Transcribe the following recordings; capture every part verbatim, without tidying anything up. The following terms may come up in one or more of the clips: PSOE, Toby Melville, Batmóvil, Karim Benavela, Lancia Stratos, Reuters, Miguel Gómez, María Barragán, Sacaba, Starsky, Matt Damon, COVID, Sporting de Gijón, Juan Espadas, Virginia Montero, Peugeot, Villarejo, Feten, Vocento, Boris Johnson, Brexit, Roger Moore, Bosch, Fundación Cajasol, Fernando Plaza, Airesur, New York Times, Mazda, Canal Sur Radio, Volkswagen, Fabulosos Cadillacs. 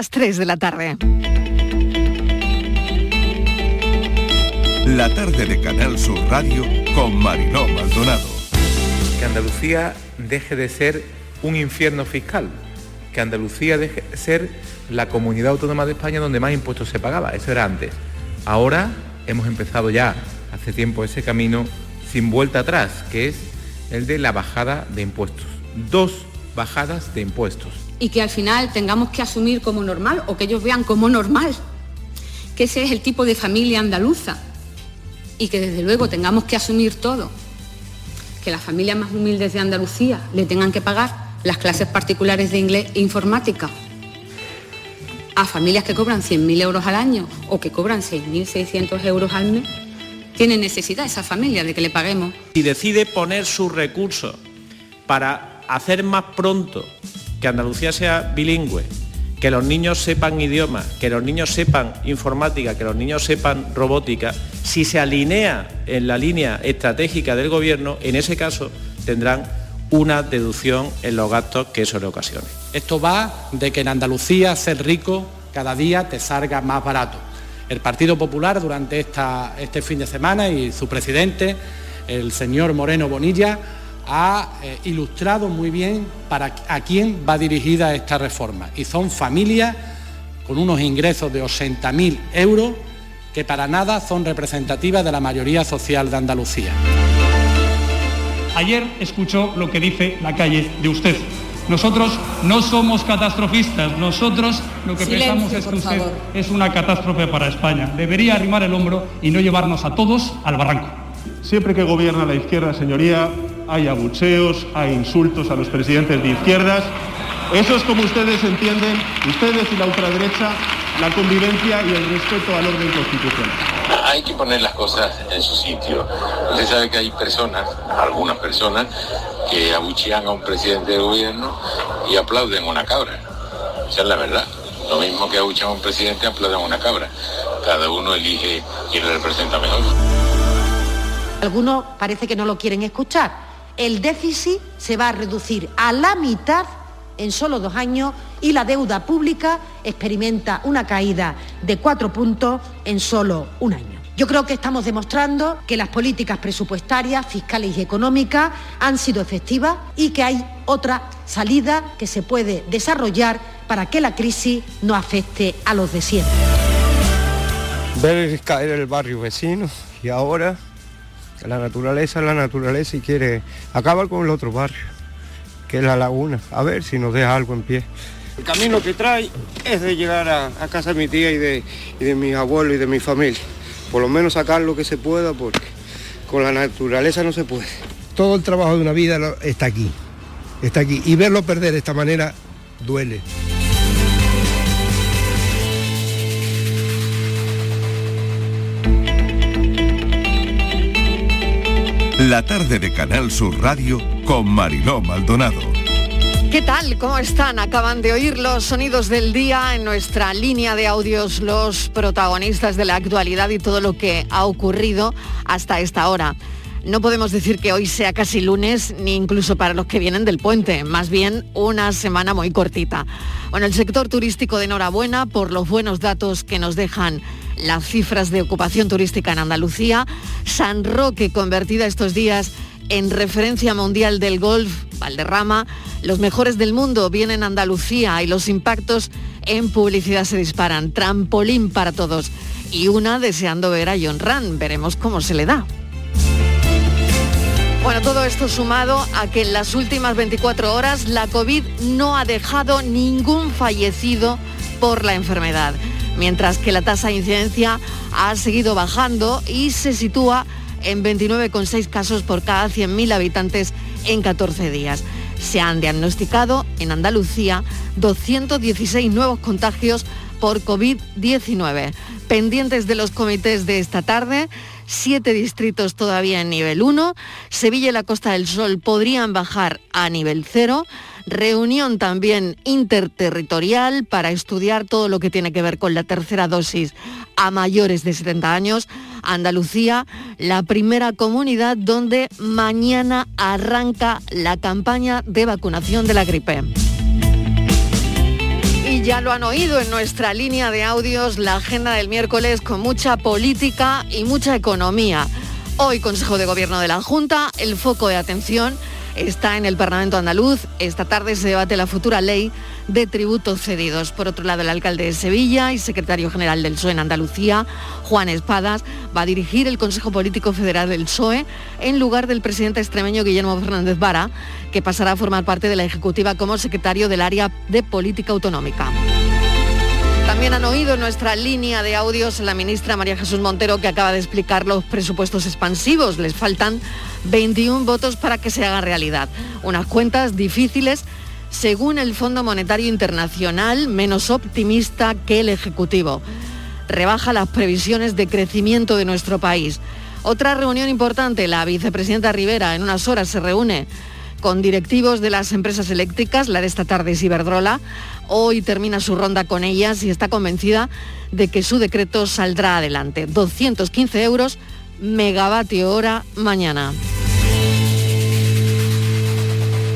Las tres de la tarde. La tarde de Canal Sur Radio con Mariló Maldonado. Que Andalucía deje de ser un infierno fiscal. Que Andalucía deje de ser la comunidad autónoma de España donde más impuestos se pagaba. Eso era antes. Ahora hemos empezado ya hace tiempo ese camino sin vuelta atrás, que es el de la bajada de impuestos. Dos bajadas de impuestos. Y que al final tengamos que asumir como normal, o que ellos vean como normal, que ese es el tipo de familia andaluza. Y que desde luego tengamos que asumir todo. Que las familias más humildes de Andalucía le tengan que pagar las clases particulares de inglés e informática a familias que cobran cien mil euros al año o que cobran seis mil seiscientos euros al mes. Tiene necesidad esa familia de que le paguemos. Si decide poner sus recursos para hacer más pronto que Andalucía sea bilingüe, que los niños sepan idiomas, que los niños sepan informática, que los niños sepan robótica, si se alinea en la línea estratégica del gobierno, en ese caso tendrán una deducción en los gastos que eso le ocasione. Esto va de que en Andalucía ser rico cada día te salga más barato. El Partido Popular durante esta, este fin de semana y su presidente, el señor Moreno Bonilla, ha eh, ilustrado muy bien para a quién va dirigida esta reforma. Y son familias con unos ingresos de ochenta mil euros que para nada son representativas de la mayoría social de Andalucía. Ayer escuchó lo que dice la calle de usted. Nosotros no somos catastrofistas, nosotros lo que Silencio, pensamos es que usted favor. Es una catástrofe para España. Debería arrimar el hombro y no llevarnos a todos al barranco. Siempre que gobierna la izquierda, señoría, hay abucheos, hay insultos a los presidentes de izquierdas. Eso es como ustedes entienden, ustedes y la ultraderecha, la convivencia y el respeto al orden constitucional. Hay que poner las cosas en su sitio. Usted sabe que hay personas, algunas personas, que abuchean a un presidente de gobierno y aplauden una cabra. Esa es la verdad. Lo mismo que abuchean a un presidente, aplauden una cabra. Cada uno elige quién le representa mejor. Algunos parece que no lo quieren escuchar. El déficit se va a reducir a la mitad en solo dos años y la deuda pública experimenta una caída de cuatro puntos en solo un año. Yo creo que estamos demostrando que las políticas presupuestarias, fiscales y económicas han sido efectivas y que hay otra salida que se puede desarrollar para que la crisis no afecte a los de siempre. Ver caer el barrio vecino y ahora... La naturaleza es la naturaleza y quiere acabar con el otro barrio, que es la laguna, a ver si nos deja algo en pie. El camino que trae es de llegar a, a casa de mi tía y de, y de mis abuelos y de mi familia. Por lo menos sacar lo que se pueda, porque con la naturaleza no se puede. Todo el trabajo de una vida está aquí, está aquí. Y verlo perder de esta manera duele. La tarde de Canal Sur Radio con Mariló Maldonado. ¿Qué tal? ¿Cómo están? Acaban de oír los sonidos del día en nuestra línea de audios, los protagonistas de la actualidad y todo lo que ha ocurrido hasta esta hora. No podemos decir que hoy sea casi lunes, ni incluso para los que vienen del puente, más bien una semana muy cortita. Bueno, el sector turístico de enhorabuena por los buenos datos que nos dejan las cifras de ocupación turística en Andalucía. San Roque, convertida estos días en referencia mundial del golf, Valderrama, los mejores del mundo vienen a Andalucía y los impactos en publicidad se disparan. Trampolín para todos y una deseando ver a Jon Rahm, veremos cómo se le da. Bueno, todo esto sumado a que en las últimas veinticuatro horas la COVID no ha dejado ningún fallecido por la enfermedad, mientras que la tasa de incidencia ha seguido bajando y se sitúa en veintinueve coma seis casos por cada cien mil habitantes en catorce días. Se han diagnosticado en Andalucía doscientos dieciséis nuevos contagios por COVID diecinueve. Pendientes de los comités de esta tarde, siete distritos todavía en nivel uno, Sevilla y la Costa del Sol podrían bajar a nivel cero, reunión también interterritorial para estudiar todo lo que tiene que ver con la tercera dosis a mayores de setenta años. Andalucía, la primera comunidad donde mañana arranca la campaña de vacunación de la gripe. Y ya lo han oído en nuestra línea de audios, la agenda del miércoles con mucha política y mucha economía. Hoy, Consejo de Gobierno de la Junta, el foco de atención está en el Parlamento andaluz. Esta tarde se debate la futura ley de tributos cedidos. Por otro lado, el alcalde de Sevilla y secretario general del P S O E en Andalucía, Juan Espadas, va a dirigir el Consejo Político Federal del P S O E en lugar del presidente extremeño Guillermo Fernández Vara, que pasará a formar parte de la Ejecutiva como secretario del área de Política Autonómica. También han oído en nuestra línea de audios la ministra María Jesús Montero, que acaba de explicar los presupuestos expansivos. Les faltan veintiún votos para que se haga realidad. Unas cuentas difíciles, según el Fondo Monetario Internacional, menos optimista que el Ejecutivo. Rebaja las previsiones de crecimiento de nuestro país. Otra reunión importante, la vicepresidenta Rivera en unas horas se reúne con directivos de las empresas eléctricas, la de esta tarde es Iberdrola. Hoy termina su ronda con ellas y está convencida de que su decreto saldrá adelante. doscientos quince euros megavatio hora mañana.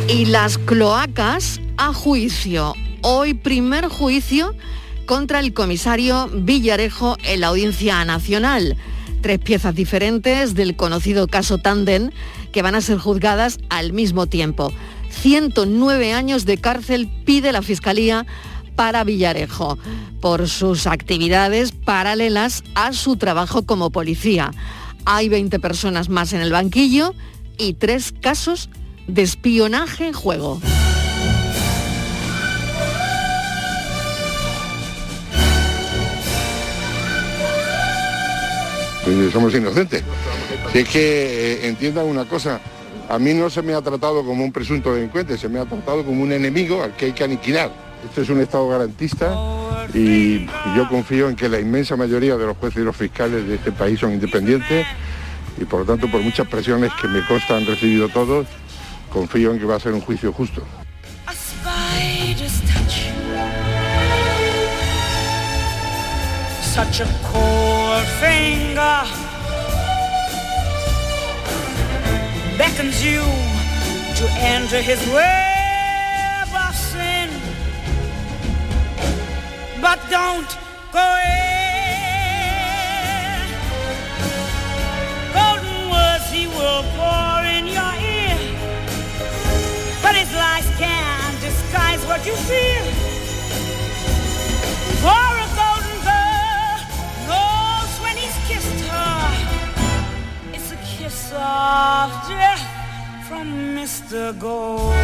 Y las cloacas a juicio. Hoy primer juicio contra el comisario Villarejo en la Audiencia Nacional. Tres piezas diferentes del conocido caso Tandem que van a ser juzgadas al mismo tiempo. ciento nueve años de cárcel pide la Fiscalía para Villarejo por sus actividades paralelas a su trabajo como policía. Hay veinte personas más en el banquillo y tres casos de espionaje en juego. Somos inocentes. Si es que eh, entiendan una cosa, a mí no se me ha tratado como un presunto delincuente, se me ha tratado como un enemigo al que hay que aniquilar. Este es un Estado garantista y yo confío en que la inmensa mayoría de los jueces y los fiscales de este país son independientes y por lo tanto, por muchas presiones que me consta han recibido todos, confío en que va a ser un juicio justo. Such a cold finger beckons you to enter his web of sin, but don't go in. Golden words he will pour in your ear, but his lies can disguise what you fear. For a golden girl knows when he's kissed her, it's a kiss of death from Mister Goldfinger.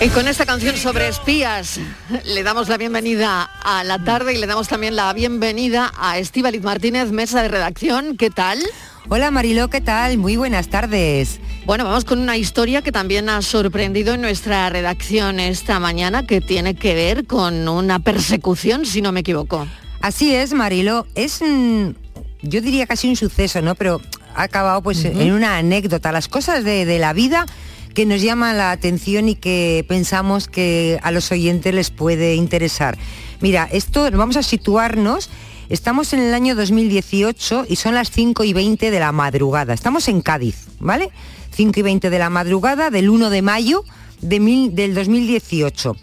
Y con esta canción sobre espías le damos la bienvenida a la tarde y le damos también la bienvenida a Estíbaliz Martínez, mesa de redacción. ¿Qué tal? Hola Mariló, ¿qué tal? Muy buenas tardes. Bueno, vamos con una historia que también ha sorprendido en nuestra redacción esta mañana, que tiene que ver con una persecución, si no me equivoco. Así es, Mariló. Es, mmm, yo diría casi un suceso, ¿no? Pero ha acabado pues uh-huh. en una anécdota. Las cosas de, de la vida que nos llaman la atención y que pensamos que a los oyentes les puede interesar. Mira, esto vamos a situarnos. Estamos en el año dos mil dieciocho y son las cinco y veinte de la madrugada. Estamos en Cádiz, ¿vale? cinco y veinte de la madrugada del uno de mayo del dos mil dieciocho.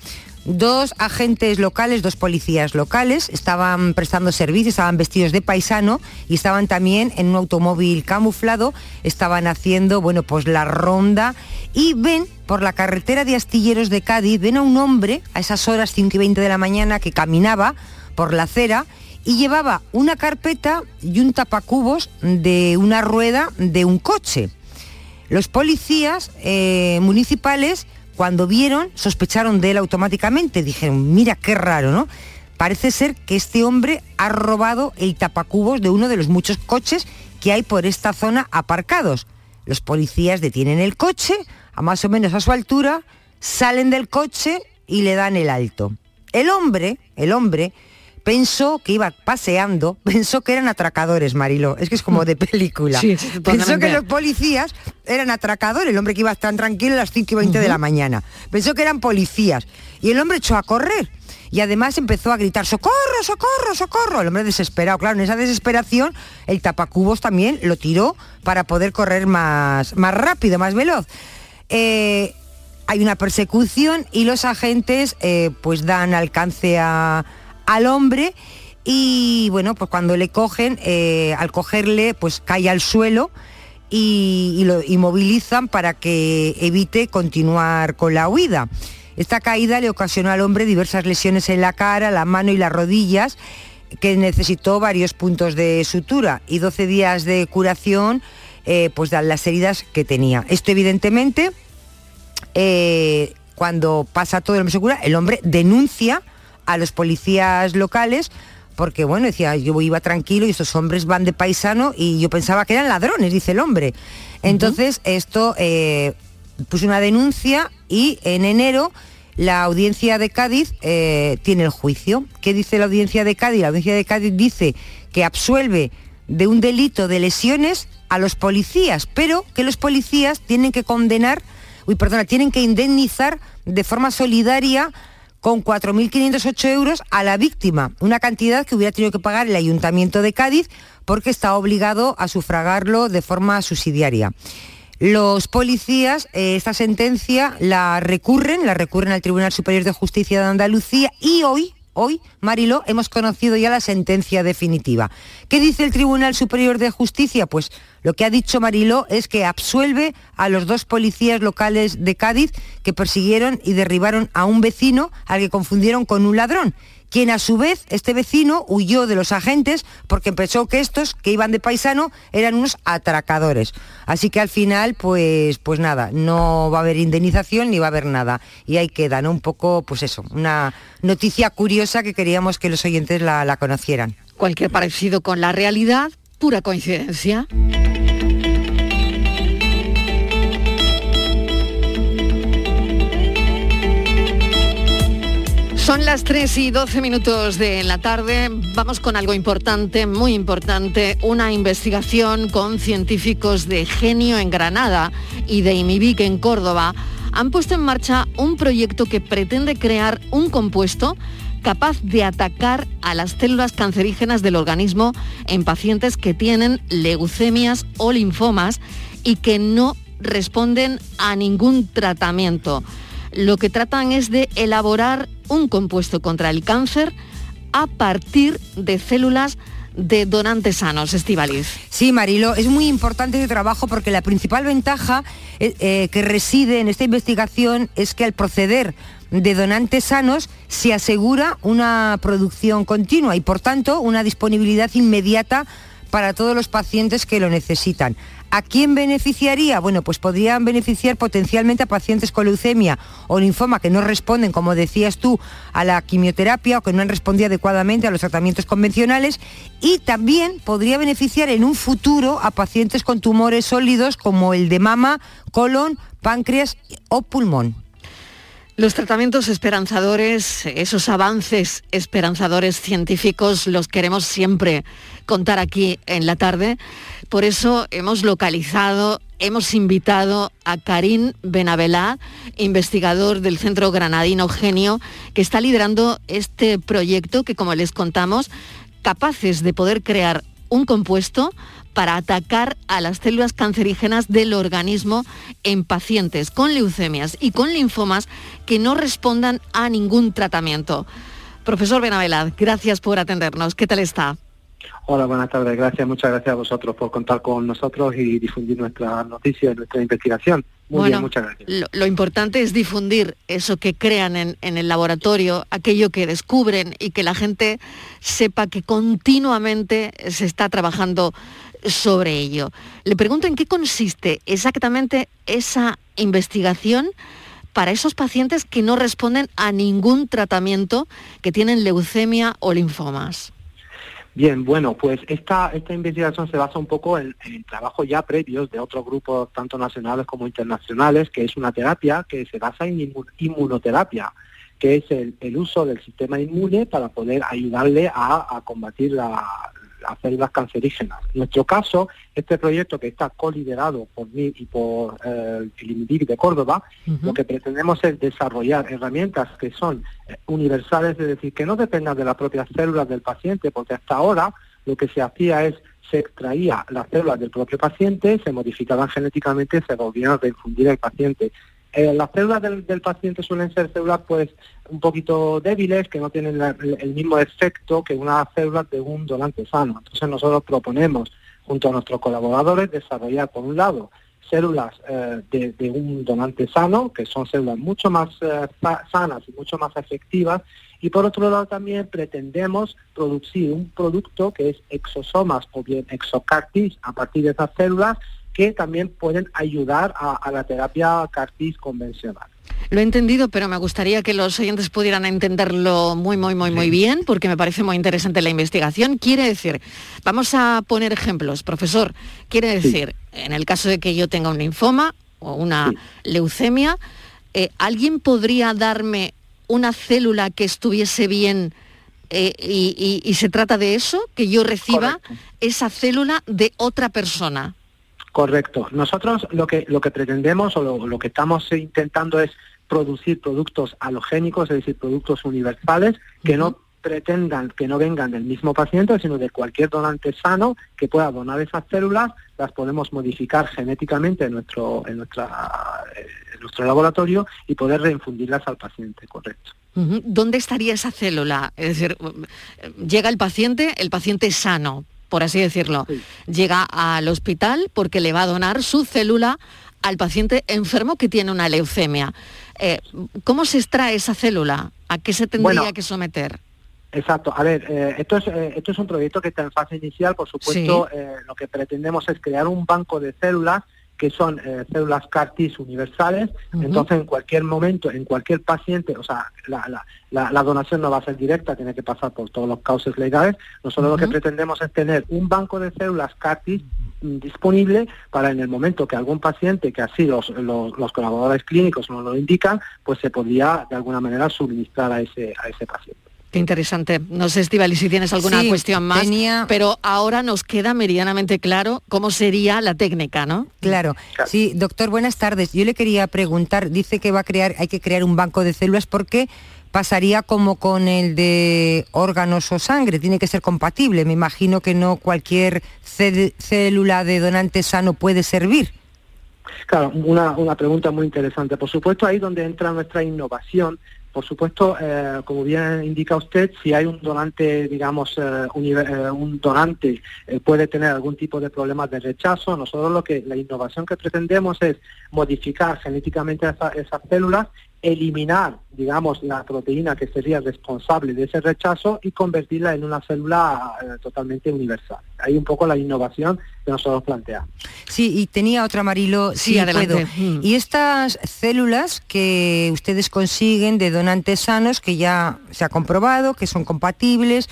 Dos agentes locales, dos policías locales, estaban prestando servicio, estaban vestidos de paisano y estaban también en un automóvil camuflado, estaban haciendo, bueno, pues la ronda y ven por la carretera de Astilleros de Cádiz, ven a un hombre a esas horas, cinco y veinte de la mañana, que caminaba por la acera y llevaba una carpeta y un tapacubos de una rueda de un coche. Los policías eh, municipales, cuando vieron, sospecharon de él automáticamente. Dijeron, mira qué raro, ¿no? Parece ser que este hombre ha robado el tapacubos de uno de los muchos coches que hay por esta zona aparcados. Los policías detienen el coche, a más o menos a su altura, salen del coche y le dan el alto. El hombre, el hombre... pensó que iba paseando, pensó que eran atracadores, Mariló. Es que es como de película. Sí, pensó que los policías eran atracadores, el hombre que iba tan tranquilo a las cinco y veinte uh-huh. de la mañana. Pensó que eran policías. Y el hombre echó a correr. Y además empezó a gritar, ¡socorro, socorro, socorro! El hombre desesperado. Claro, en esa desesperación, el tapacubos también lo tiró para poder correr más, más rápido, más veloz. Eh, hay una persecución y los agentes eh, pues dan alcance a, al hombre y bueno, pues cuando le cogen, eh, al cogerle pues cae al suelo y, y lo inmovilizan para que evite continuar con la huida. Esta caída le ocasionó al hombre diversas lesiones en la cara, la mano y las rodillas, que necesitó varios puntos de sutura y doce días de curación eh, pues de las heridas que tenía. Esto evidentemente, eh, cuando pasa todo el mes de cura, el hombre denuncia a los policías locales porque, bueno, decía, yo iba tranquilo y estos hombres van de paisano y yo pensaba que eran ladrones, dice el hombre. Entonces, uh-huh. esto... Eh, puso una denuncia y en enero la audiencia de Cádiz eh, tiene el juicio. ¿Qué dice la audiencia de Cádiz? La audiencia de Cádiz dice que absuelve de un delito de lesiones a los policías, pero que los policías tienen que condenar, uy, perdona, tienen que indemnizar de forma solidaria con cuatro mil quinientos ocho euros a la víctima, una cantidad que hubiera tenido que pagar el Ayuntamiento de Cádiz porque está obligado a sufragarlo de forma subsidiaria. Los policías, eh, esta sentencia la recurren, la recurren al Tribunal Superior de Justicia de Andalucía y hoy, hoy, Mariló, hemos conocido ya la sentencia definitiva. ¿Qué dice el Tribunal Superior de Justicia? Pues lo que ha dicho Mariló es que absuelve a los dos policías locales de Cádiz que persiguieron y derribaron a un vecino al que confundieron con un ladrón, quien a su vez, este vecino, huyó de los agentes porque pensó que estos, que iban de paisano, eran unos atracadores. Así que al final, pues pues nada, no va a haber indemnización ni va a haber nada. Y ahí queda, ¿no? Un poco, pues eso, una noticia curiosa que queríamos que los oyentes la, la conocieran. Cualquier parecido con la realidad, pura coincidencia. Son las tres y doce minutos de la tarde, vamos con algo importante, muy importante, una investigación con científicos de Genio en Granada y de IMIBIC en Córdoba. Han puesto en marcha un proyecto que pretende crear un compuesto capaz de atacar a las células cancerígenas del organismo en pacientes que tienen leucemias o linfomas y que no responden a ningún tratamiento. Lo que tratan es de elaborar un compuesto contra el cáncer a partir de células de donantes sanos, Estíbaliz. Sí, Mariló, es muy importante este trabajo porque la principal ventaja eh, que reside en esta investigación es que al proceder de donantes sanos se asegura una producción continua y por tanto una disponibilidad inmediata para todos los pacientes que lo necesitan. ¿A quién beneficiaría? Bueno, pues podrían beneficiar potencialmente a pacientes con leucemia o linfoma que no responden, como decías tú, a la quimioterapia o que no han respondido adecuadamente a los tratamientos convencionales y también podría beneficiar en un futuro a pacientes con tumores sólidos como el de mama, colon, páncreas o pulmón. Los tratamientos esperanzadores, esos avances esperanzadores científicos los queremos siempre contar aquí en la tarde. Por eso hemos localizado, hemos invitado a Karim Benavela, investigador del Centro Granadino Genio, que está liderando este proyecto que, como les contamos, capaces de poder crear un compuesto para atacar a las células cancerígenas del organismo en pacientes con leucemias y con linfomas que no respondan a ningún tratamiento. Profesor Benavela, gracias por atendernos. ¿Qué tal está? Hola, buenas tardes. Gracias, muchas gracias a vosotros por contar con nosotros y difundir nuestras noticias y nuestra investigación. Muy bueno, bien, muchas gracias. Lo, lo importante es difundir eso que crean en, en el laboratorio, aquello que descubren y que la gente sepa que continuamente se está trabajando sobre ello. Le pregunto en qué consiste exactamente esa investigación para esos pacientes que no responden a ningún tratamiento, que tienen leucemia o linfomas. Bien, bueno, pues esta, esta investigación se basa un poco en, en trabajos ya previos de otros grupos, tanto nacionales como internacionales, que es una terapia que se basa en inmunoterapia, que es el, el uso del sistema inmune para poder ayudarle a, a combatir la... a células cancerígenas. En nuestro caso, este proyecto que está coliderado por mí y por eh, el IMIBIC de Córdoba, uh-huh. lo que pretendemos es desarrollar herramientas que son eh, universales, es decir, que no dependan de las propias células del paciente, porque hasta ahora lo que se hacía es, se extraía las células del propio paciente, se modificaban genéticamente, se volvían a reinfundir al paciente. Eh, las células del, del paciente suelen ser células pues un poquito débiles, que no tienen la, el, el mismo efecto que unas células de un donante sano. Entonces nosotros proponemos, junto a nuestros colaboradores, desarrollar, por un lado, células eh, de, de un donante sano, que son células mucho más eh, sanas y mucho más efectivas, y por otro lado también pretendemos producir un producto que es exosomas o bien exocartis a partir de esas células, que también pueden ayudar a, a la terapia C A R T convencional. Lo he entendido, pero me gustaría que los oyentes pudieran entenderlo muy, muy, muy, sí. muy bien, porque me parece muy interesante la investigación. Quiere decir, vamos a poner ejemplos, profesor, quiere decir, sí. en el caso de que yo tenga un linfoma o una sí. leucemia, eh, ¿alguien podría darme una célula que estuviese bien eh, y, y, y se trata de eso? Que yo reciba Correcto. esa célula de otra persona. Correcto. Nosotros lo que lo que pretendemos o lo, lo que estamos intentando es producir productos halogénicos, es decir, productos universales que no pretendan, que no vengan del mismo paciente, sino de cualquier donante sano que pueda donar esas células. Las podemos modificar genéticamente en nuestro en nuestra en nuestro laboratorio y poder reinfundirlas al paciente. Correcto. ¿Dónde estaría esa célula? Es decir, llega el paciente, el paciente es sano, por así decirlo, sí. llega al hospital porque le va a donar su célula al paciente enfermo que tiene una leucemia. Eh, ¿Cómo se extrae esa célula? ¿A qué se tendría bueno, que someter? Exacto. A ver, eh, esto, es, eh, esto es un proyecto que está en fase inicial. Por supuesto, sí. eh, lo que pretendemos es crear un banco de células que son eh, células C A R T universales, uh-huh. entonces en cualquier momento, en cualquier paciente, o sea, la, la, la, la donación no va a ser directa, tiene que pasar por todos los cauces legales. Nosotros uh-huh. lo que pretendemos es tener un banco de células C A R T uh-huh. disponible para, en el momento que algún paciente, que así los, los, los colaboradores clínicos nos lo indican, pues se podría de alguna manera suministrar a ese, a ese paciente. Qué interesante. No sé, Estíbaliz, si tienes alguna sí, cuestión más, tenía... pero ahora nos queda meridianamente claro cómo sería la técnica, ¿no? Claro. Sí, doctor, buenas tardes. Yo le quería preguntar, dice que va a crear, hay que crear un banco de células porque pasaría como con el de órganos o sangre, tiene que ser compatible. Me imagino que no cualquier cel- célula de donante sano puede servir. Claro, una, una pregunta muy interesante. Por supuesto, ahí donde entra nuestra innovación. Por supuesto, eh, como bien indica usted, si hay un donante, digamos, eh, un, eh, un donante eh, puede tener algún tipo de problemas de rechazo, nosotros lo que la innovación que pretendemos es modificar genéticamente esa, esas células, eliminar, digamos, la proteína que sería responsable de ese rechazo y convertirla en una célula eh, totalmente universal. Ahí un poco la innovación que nosotros planteamos. Sí, y tenía otra, Mariló, sí, sí adelante. Mm. Y estas células que ustedes consiguen de donantes sanos, que ya se ha comprobado que son compatibles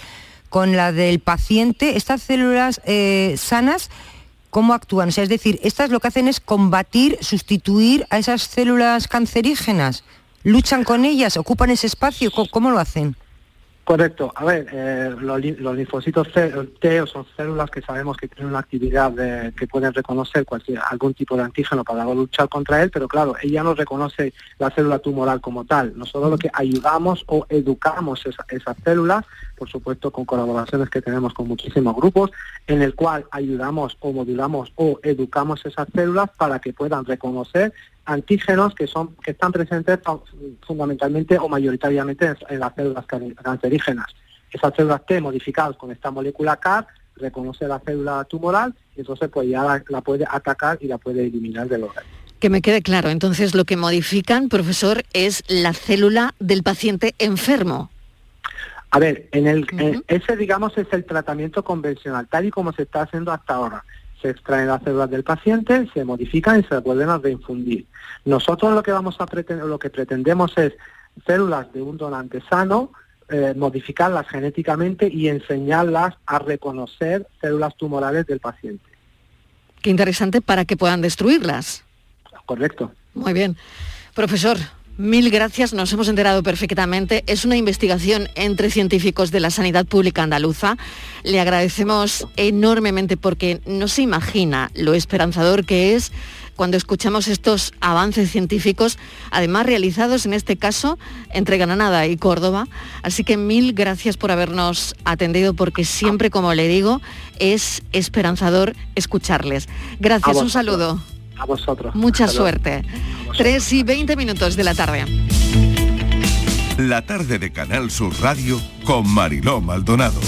con la del paciente, estas células eh, sanas, ¿cómo actúan? O sea, es decir, estas lo que hacen es combatir, sustituir a esas células cancerígenas. ¿Luchan con ellas? ¿Ocupan ese espacio? ¿Cómo, cómo lo hacen? Correcto. A ver, eh, los, los linfocitos T son células que sabemos que tienen una actividad de, que pueden reconocer cualquier algún tipo de antígeno para luchar contra él, pero claro, ella no reconoce la célula tumoral como tal. Nosotros lo que ayudamos o educamos esa, esas células, por supuesto con colaboraciones que tenemos con muchísimos grupos, en el cual ayudamos o modulamos o educamos esas células para que puedan reconocer antígenos que son que están presentes fundamentalmente o mayoritariamente en las células cancerígenas. Esas células T modificadas con esta molécula C A R reconoce la célula tumoral y entonces pues ya la, la puede atacar y la puede eliminar del organismo. Que me quede claro, entonces lo que modifican, profesor, es la célula del paciente enfermo. A ver, en el uh-huh. en ese digamos es el tratamiento convencional, tal y como se está haciendo hasta ahora. Se extraen las células del paciente, se modifican y se vuelven a reinfundir. Nosotros lo que vamos a pretender, lo que pretendemos es células de un donante sano, eh, modificarlas genéticamente y enseñarlas a reconocer células tumorales del paciente. Qué interesante, para que puedan destruirlas. Correcto. Muy bien. Profesor, mil gracias, nos hemos enterado perfectamente. Es una investigación entre científicos de la sanidad pública andaluza. Le agradecemos enormemente porque no se imagina lo esperanzador que es cuando escuchamos estos avances científicos, además realizados en este caso entre Granada y Córdoba. Así que mil gracias por habernos atendido, porque siempre, como le digo, es esperanzador escucharles. Gracias, un saludo. A vosotros. Mucha Hasta suerte. tres y veinte minutos de la tarde. La tarde de Canal Sur Radio con Mariló Maldonado.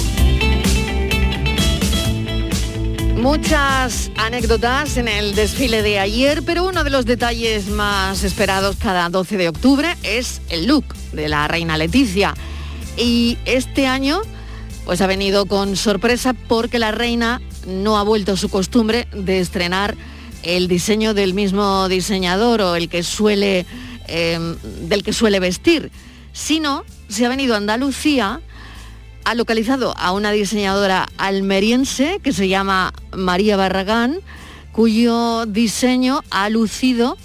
Muchas anécdotas en el desfile de ayer, pero uno de los detalles más esperados cada doce de octubre es el look de la reina Leticia. Y este año pues ha venido con sorpresa porque la reina no ha vuelto a su costumbre de estrenar el diseño del mismo diseñador o el que suele, eh, del que suele vestir, sino se ha venido a Andalucía. Ha localizado a una diseñadora almeriense que se llama María Barragán, cuyo diseño ha lucido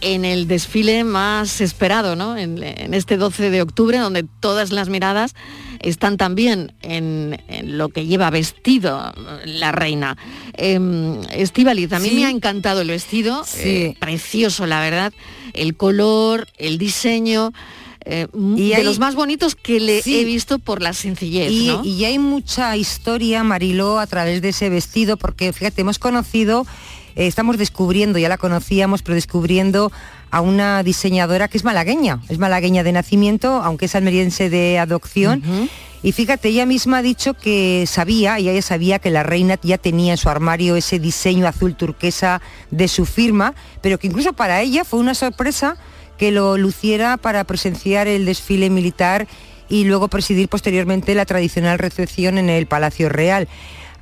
en el desfile más esperado, ¿no? En, en este doce de octubre, donde todas las miradas están también en, en lo que lleva vestido la reina. Estíbaliz, eh, a mí sí. me ha encantado el vestido, sí. eh, precioso, la verdad, el color, el diseño... Eh, y de hay, los más bonitos que le sí, he visto por la sencillez, y, ¿no? Y hay mucha historia, Mariló, a través de ese vestido, porque fíjate, hemos conocido, eh, estamos descubriendo, ya la conocíamos, pero descubriendo a una diseñadora que es malagueña, es malagueña de nacimiento, aunque es almeriense de adopción. Uh-huh. Y fíjate, ella misma ha dicho que sabía, y ella sabía que la reina ya tenía en su armario ese diseño azul turquesa de su firma, pero que incluso para ella fue una sorpresa que lo luciera para presenciar el desfile militar y luego presidir posteriormente la tradicional recepción en el Palacio Real.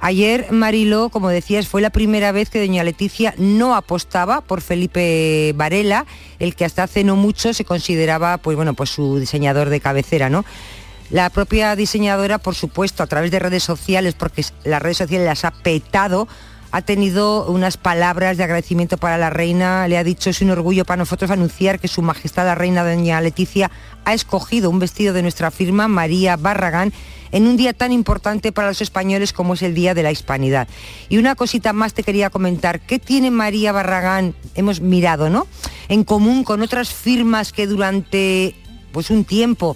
Ayer, Mariló, como decías, fue la primera vez que doña Leticia no apostaba por Felipe Varela, el que hasta hace no mucho se consideraba, pues bueno, pues su diseñador de cabecera, ¿no? La propia diseñadora, por supuesto, a través de redes sociales, porque las redes sociales las ha petado, ha tenido unas palabras de agradecimiento para la reina. Le ha dicho: es un orgullo para nosotros anunciar que su majestad la reina doña Leticia ha escogido un vestido de nuestra firma, María Barragán, en un día tan importante para los españoles como es el Día de la Hispanidad. Y una cosita más te quería comentar. ¿Qué tiene María Barragán, hemos mirado, ¿no?, en común con otras firmas que durante pues un tiempo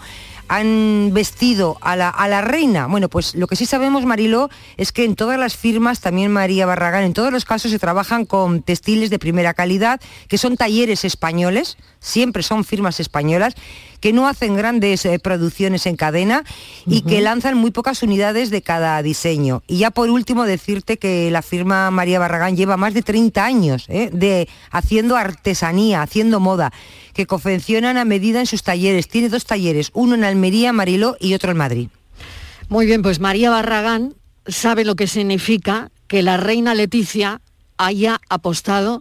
han vestido a la, a la reina? Bueno, pues lo que sí sabemos, Mariló, es que en todas las firmas, también María Barragán, en todos los casos se trabajan con textiles de primera calidad, que son talleres españoles, siempre son firmas españolas, que no hacen grandes eh, producciones en cadena y uh-huh. que lanzan muy pocas unidades de cada diseño. Y ya por último decirte que la firma María Barragán lleva más de treinta años eh, de, haciendo artesanía, haciendo moda, que confeccionan a medida en sus talleres. Tiene dos talleres, uno en Almería, Mariló, y otro en Madrid. Muy bien, pues María Barragán sabe lo que significa que la reina Leticia haya apostado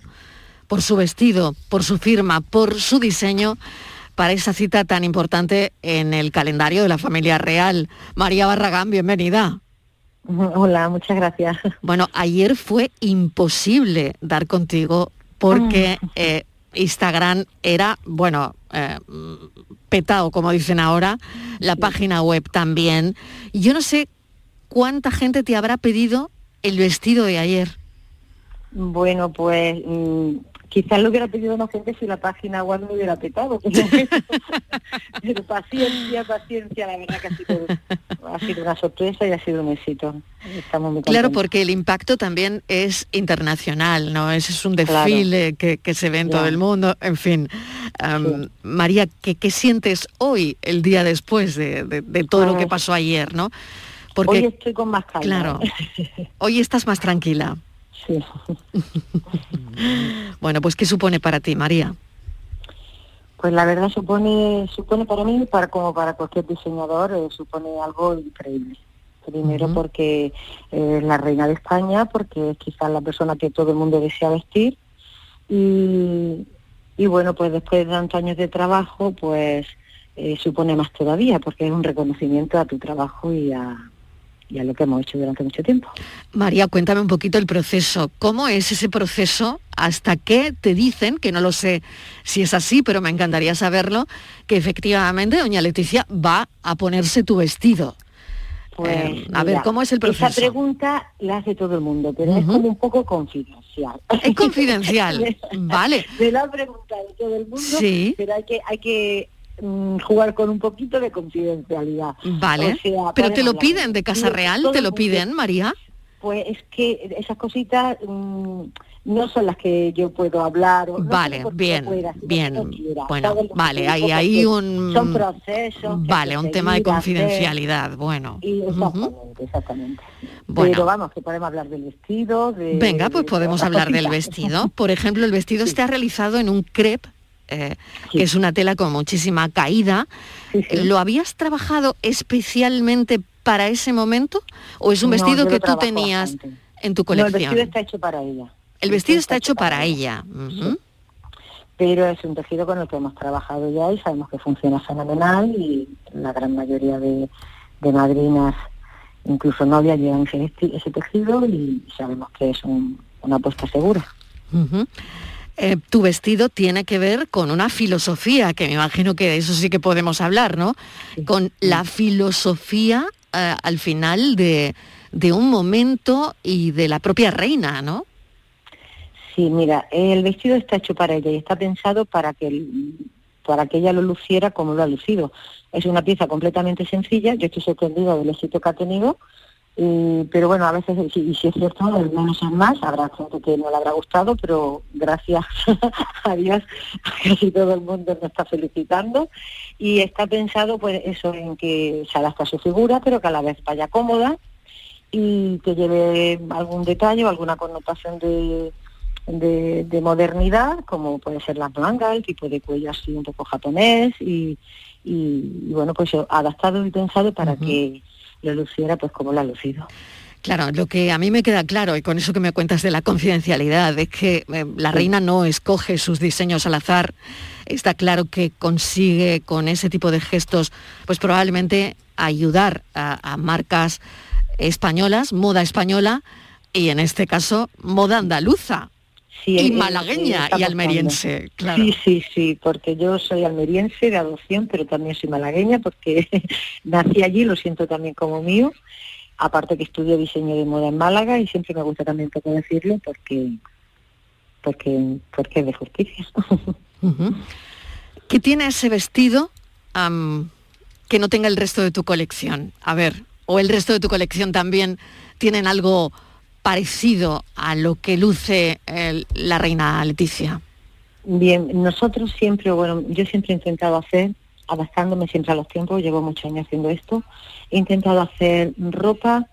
por su vestido, por su firma, por su diseño, para esa cita tan importante en el calendario de la familia real. María Barragán, bienvenida. Hola, muchas gracias. Bueno, ayer fue imposible dar contigo porque eh, Instagram era, bueno, eh, petado, como dicen ahora, la página web también. Yo no sé cuánta gente te habrá pedido el vestido de ayer. Bueno, pues... Mmm... Quizás lo hubiera pedido una gente si la página web no hubiera petado. Pero paciencia, paciencia, la verdad que ha sido, ha sido una sorpresa y ha sido un éxito. Estamos muy contentos. Claro, porque el impacto también es internacional, ¿no? Ese es un desfile claro. que, que se ve en claro. todo el mundo, en fin. Um, sí. María, ¿qué, ¿qué sientes hoy, el día después de, de, de todo ah, lo que pasó ayer, ¿no? Porque, hoy estoy con más calma. Claro, hoy estás más tranquila. Sí. Bueno, pues ¿qué supone para ti, María? Pues la verdad supone, supone para mí, para, como para cualquier diseñador, eh, supone algo increíble. Primero uh-huh. porque eh, la reina de España, porque es quizás la persona que todo el mundo desea vestir. Y, y bueno, pues después de tantos años de trabajo, pues eh, supone más todavía, porque es un reconocimiento a tu trabajo y a... ya lo que hemos hecho durante mucho tiempo. María, cuéntame un poquito el proceso. ¿Cómo es ese proceso? ¿Hasta qué te dicen? Que no lo sé si es así, pero me encantaría saberlo, que efectivamente doña Leticia va a ponerse tu vestido. Pues, eh, a mira, ver, ¿cómo es el proceso? Esa pregunta la hace todo el mundo, pero uh-huh. es como un poco confidencial. Es confidencial, vale. Se la ha preguntado todo el mundo, sí. pero hay que... Hay que... jugar con un poquito de confidencialidad. Vale, o sea, pero te lo hablar. piden de Casa Real, te lo piden, María. Pues es que esas cositas mmm, no son las que yo puedo hablar. O, vale, no sé bien, fuera, bien. No quiera, bueno, vale, hay, hay un... Son procesos... Vale, un tema de confidencialidad, hacer, bueno. Y exactamente, uh-huh. exactamente. Bueno. Pero vamos, que podemos hablar del vestido... De, Venga, pues de podemos hablar cositas. Del vestido. Por ejemplo, el vestido sí. está realizado en un crepe, eh, sí. que es una tela con muchísima caída. Sí, sí. ¿Lo habías trabajado especialmente para ese momento? ¿O es un no, vestido que tú tenías bastante. En tu colección? No, el vestido está hecho para ella. El vestido está hecho para ella. Uh-huh. Pero es un tejido con el que hemos trabajado ya y sabemos que funciona fenomenal, y la gran mayoría de, de madrinas, incluso novias, llevan ese, ese tejido y sabemos que es un, una apuesta segura. Uh-huh. Eh, tu vestido tiene que ver con una filosofía, que me imagino que de eso sí que podemos hablar, ¿no? Sí. Con la filosofía eh, al final de, de un momento y de la propia reina, ¿no? Sí, mira, el vestido está hecho para ella y está pensado para que para que ella lo luciera como lo ha lucido. Es una pieza completamente sencilla, yo estoy sorprendida del éxito que ha tenido, y, pero bueno, a veces, y si es cierto, el menos es más, habrá gente que no le habrá gustado, pero gracias a Dios, casi todo el mundo nos está felicitando, y está pensado pues eso, en que se adapta a su figura, pero que a la vez vaya cómoda y que lleve algún detalle o alguna connotación de... De, de modernidad, como puede ser las mangas, el tipo de cuello así un poco japonés, y, y, y bueno, pues adaptado y pensado para uh-huh. que lo luciera pues como lo ha lucido. Claro, lo que a mí me queda claro, y con eso que me cuentas de la confidencialidad, es que eh, la sí. reina no escoge sus diseños al azar. Está claro que consigue con ese tipo de gestos, pues probablemente ayudar a, a marcas españolas, moda española, y en este caso, moda andaluza. Sí, y malagueña y almeriense, claro. Sí, sí, sí, porque yo soy almeriense de adopción, pero también soy malagueña porque nací allí, lo siento también como mío. Aparte que estudio diseño de moda en Málaga y siempre me gusta también poco decirlo porque, porque, porque es de justicia. Uh-huh. ¿Qué tiene ese vestido um, que no tenga el resto de tu colección? A ver, o el resto de tu colección también tienen algo... parecido a lo que luce el, la reina Leticia. Bien, nosotros siempre, bueno, yo siempre he intentado hacer, adaptándome siempre a los tiempos, llevo muchos años haciendo esto, he intentado hacer ropa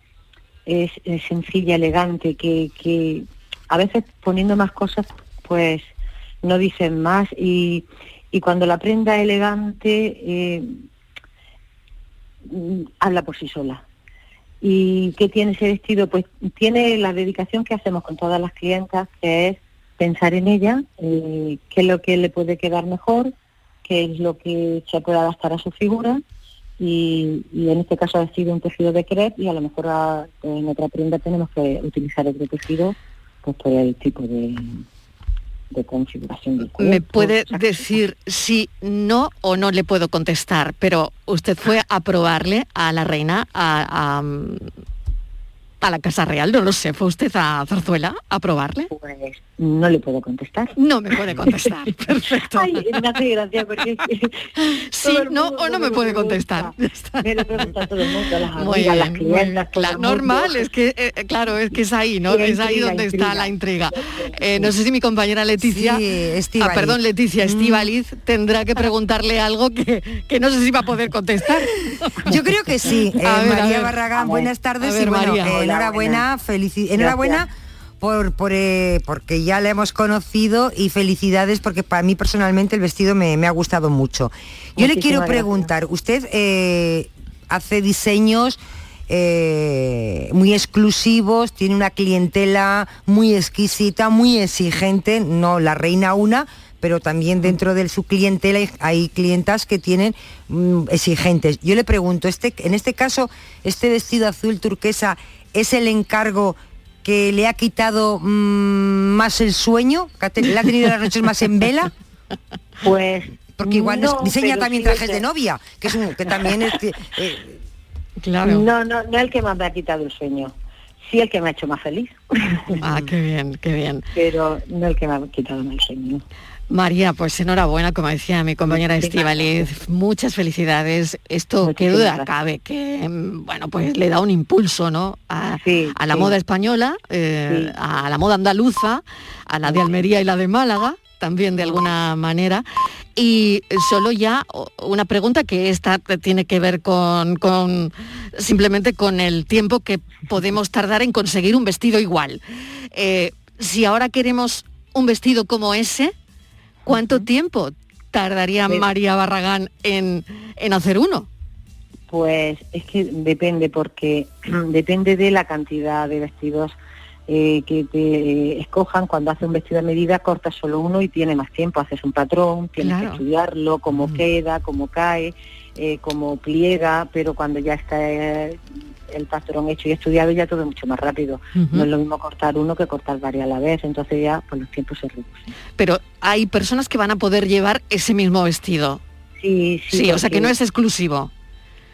es, es sencilla, elegante, que, que a veces poniendo más cosas, pues no dicen más, y, y cuando la prenda es elegante, eh, habla por sí sola. ¿Y qué tiene ese vestido? Pues tiene la dedicación que hacemos con todas las clientas, que es pensar en ella, eh, qué es lo que le puede quedar mejor, qué es lo que se puede adaptar a su figura, y, y en este caso ha sido un tejido de crepe, y a lo mejor a, en otra prenda tenemos que utilizar otro tejido pues por el tipo de, de configuración del cuerpo. ¿Me puede decir si no o no le puedo contestar? Pero usted fue a probarle a la reina, a, a, a la Casa Real, no lo sé, ¿fue usted a Zarzuela a probarle? Pues no le puedo contestar. No me puede contestar, perfecto. Ay, me hace gracia porque... sí, no o no me puede contestar. Me lo pregunta todo el mundo, las amigas, las clientas... Claro, normal, es que, eh, claro, es que es ahí, ¿no? Es ahí donde está la intriga. Eh, no sé si mi compañera Leticia... Sí, Estíbaliz. Ah, perdón, Leticia, Estíbaliz, mm. tendrá que preguntarle algo que, que no sé si va a poder contestar. Yo creo que sí. Eh, ver, María Barragán, buenas tardes. Ver, y bueno, María. Eh, enhorabuena, felici- enhorabuena por, por, eh, porque ya la hemos conocido, y felicidades porque para mí personalmente el vestido me, me ha gustado mucho. Yo muchísimas le quiero preguntar, gracias. Usted eh, hace diseños... Eh, muy exclusivos, tiene una clientela muy exquisita, muy exigente, no la reina una, pero también dentro de su clientela hay, hay clientas que tienen mm, exigentes. Yo le pregunto, este, en este caso, este vestido azul turquesa, ¿es el encargo que le ha quitado mm, más el sueño? ¿Le ha tenido las noches más en vela? Pues porque igual no, nos diseña también trajes sí, de novia, que, es un, que también es... Eh, Claro. No, no, no el que más me ha quitado el sueño, sí el que me ha hecho más feliz. Ah, qué bien, qué bien. Pero no el que me ha quitado el sueño. María, pues enhorabuena, como decía mi compañera Estíbaliz, muchas felicidades. Esto, qué duda cabe, que bueno, pues le da un impulso, ¿no? A, sí, a la sí. moda española, eh, sí. a la moda andaluza, a la de Almería y la de Málaga, también de alguna manera. Y solo ya una pregunta que esta tiene que ver con, con simplemente con el tiempo que podemos tardar en conseguir un vestido igual. Eh, si ahora queremos un vestido como ese, ¿cuánto tiempo tardaría pues, María Barragán en, en hacer uno? Pues es que depende, porque depende de la cantidad de vestidos eh, que te escojan. Cuando haces un vestido a medida, cortas solo uno y tienes más tiempo. Haces un patrón, tienes claro. que estudiarlo, cómo mm. queda, cómo cae, eh, cómo pliega, pero cuando ya está eh, el patrón hecho y estudiado, ya todo es mucho más rápido. Uh-huh. No es lo mismo cortar uno que cortar varias a la vez, entonces ya pues los tiempos se reducen. Pero hay personas que van a poder llevar ese mismo vestido. Sí, sí. Sí, o sea que no es exclusivo.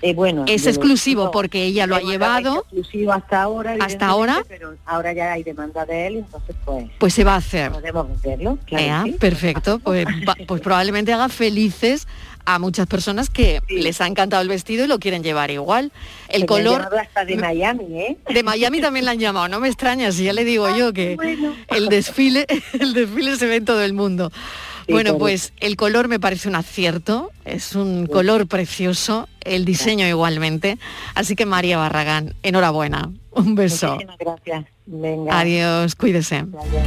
Eh, bueno, es exclusivo lo, porque ella lo ha llevado. Es exclusivo hasta ahora. Hasta ahora. Pero ahora ya hay demanda de él, entonces pues... Pues se va a hacer. Podemos venderlo, claro. Eh, sí. Perfecto, pues, va, pues probablemente haga felices a muchas personas que sí. les ha encantado el vestido y lo quieren llevar igual. El se color hasta de Miami, ¿eh? De Miami también la han llamado, no me extraña, si ya le digo yo que bueno. el desfile el desfile se ve en todo el mundo. Sí, bueno, claro. Pues el color me parece un acierto, es un sí. color precioso, el diseño gracias. Igualmente. Así que María Barragán, enhorabuena. Un beso. Muchísimas gracias. Venga. Adiós, cuídese. Gracias.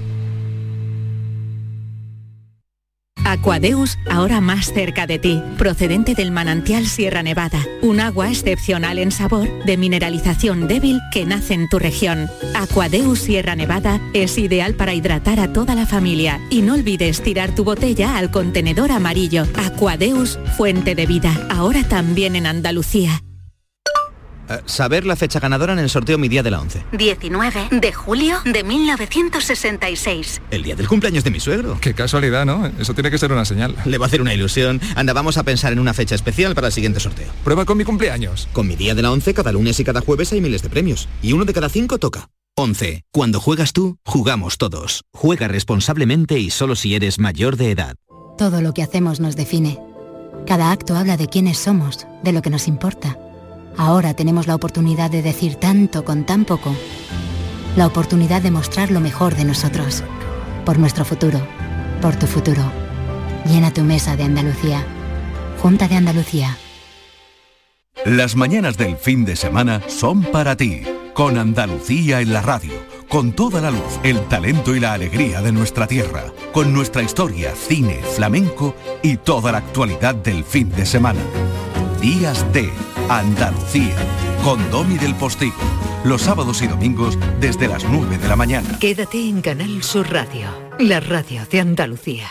Aquadeus, ahora más cerca de ti, procedente del manantial Sierra Nevada, un agua excepcional en sabor, de mineralización débil que nace en tu región. Aquadeus Sierra Nevada es ideal para hidratar a toda la familia y no olvides tirar tu botella al contenedor amarillo. Aquadeus, fuente de vida, ahora también en Andalucía. Saber la fecha ganadora en el sorteo Mi Día de la ONCE. diecinueve de julio de mil novecientos sesenta y seis. El día del cumpleaños de mi suegro. Qué casualidad, ¿no? Eso tiene que ser una señal. Le va a hacer una ilusión. Anda, vamos a pensar en una fecha especial para el siguiente sorteo. Prueba con mi cumpleaños. Con Mi Día de la ONCE, cada lunes y cada jueves hay miles de premios. Y uno de cada cinco toca. ONCE. Cuando juegas tú, jugamos todos. Juega responsablemente y solo si eres mayor de edad. Todo lo que hacemos nos define. Cada acto habla de quiénes somos, de lo que nos importa. Ahora tenemos la oportunidad de decir tanto con tan poco. La oportunidad de mostrar lo mejor de nosotros. Por nuestro futuro. Por tu futuro. Llena tu mesa de Andalucía. Junta de Andalucía. Las mañanas del fin de semana son para ti. Con Andalucía en la radio. Con toda la luz, el talento y la alegría de nuestra tierra. Con nuestra historia, cine, flamenco y toda la actualidad del fin de semana. Días de Andalucía, con Domi del Postigo, los sábados y domingos desde las nueve de la mañana. Quédate en Canal Sur Radio, la radio de Andalucía.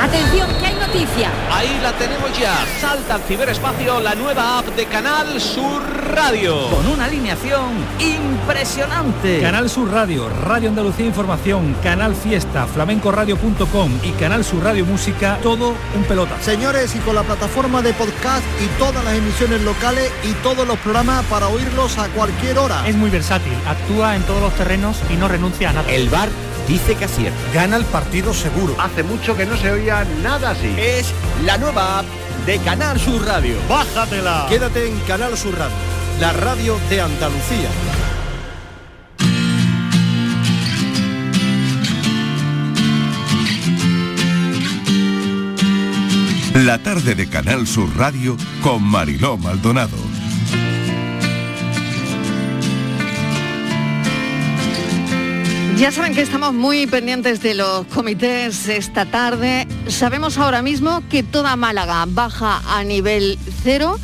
Atención, que hay noticia. Ahí la tenemos ya. Salta al ciberespacio la nueva app de Canal Sur Radio. Con una alineación impresionante. Canal Sur Radio, Radio Andalucía Información, Canal Fiesta, flamenco radio punto com y Canal Sur Radio Música, todo un pelota. Señores, y con la plataforma de podcast y todas las emisiones locales y todos los programas para oírlos a cualquier hora. Es muy versátil, actúa en todos los terrenos y no renuncia a nada. El bar dice que acierta. Gana el partido seguro. Hace mucho que no se oía nada así. Es la nueva app de Canal Sur Radio. ¡Bájatela! Quédate en Canal Sur Radio, la radio de Andalucía. La tarde de Canal Sur Radio con Mariló Maldonado. Ya saben que estamos muy pendientes de los comités esta tarde. Sabemos ahora mismo que toda Málaga baja a nivel cero.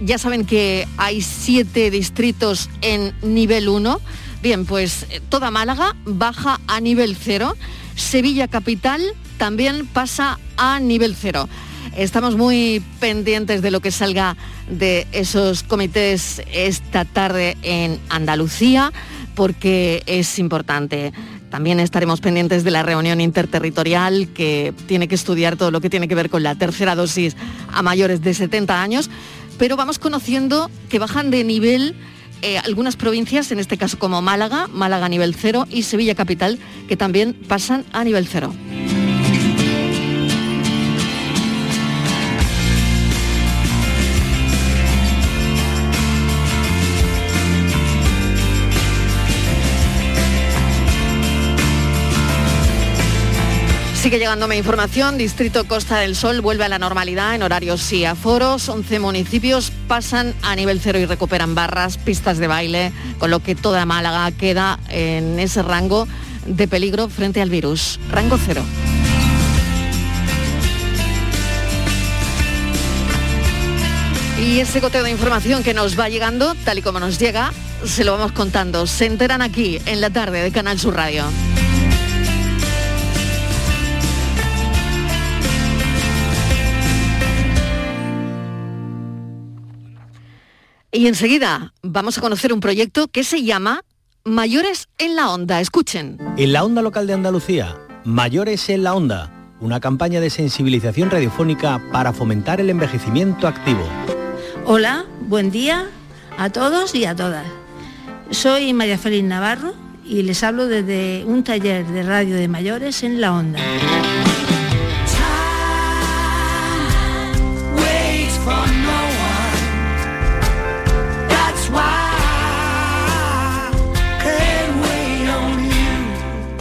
Ya saben que hay siete distritos en nivel uno. Bien, pues toda Málaga baja a nivel cero. Sevilla capital también pasa a nivel cero. Estamos muy pendientes de lo que salga de esos comités esta tarde en Andalucía, porque es importante. También estaremos pendientes de la reunión interterritorial que tiene que estudiar todo lo que tiene que ver con la tercera dosis a mayores de setenta años, pero vamos conociendo que bajan de nivel eh, algunas provincias, en este caso como Málaga, Málaga a nivel cero, y Sevilla Capital, que también pasan a nivel cero. Sigue llegándome información. Distrito Costa del Sol vuelve a la normalidad en horarios y aforos. once municipios pasan a nivel cero y recuperan barras, pistas de baile, con lo que toda Málaga queda en ese rango de peligro frente al virus. Rango cero. Y ese goteo de información que nos va llegando, tal y como nos llega, se lo vamos contando. Se enteran aquí, en la tarde de Canal Sur Radio. Y enseguida vamos a conocer un proyecto que se llama Mayores en la Onda. Escuchen. En la Onda Local de Andalucía, Mayores en la Onda, una campaña de sensibilización radiofónica para fomentar el envejecimiento activo. Hola, buen día a todos y a todas. Soy María Félix Navarro y les hablo desde un taller de radio de Mayores en la Onda.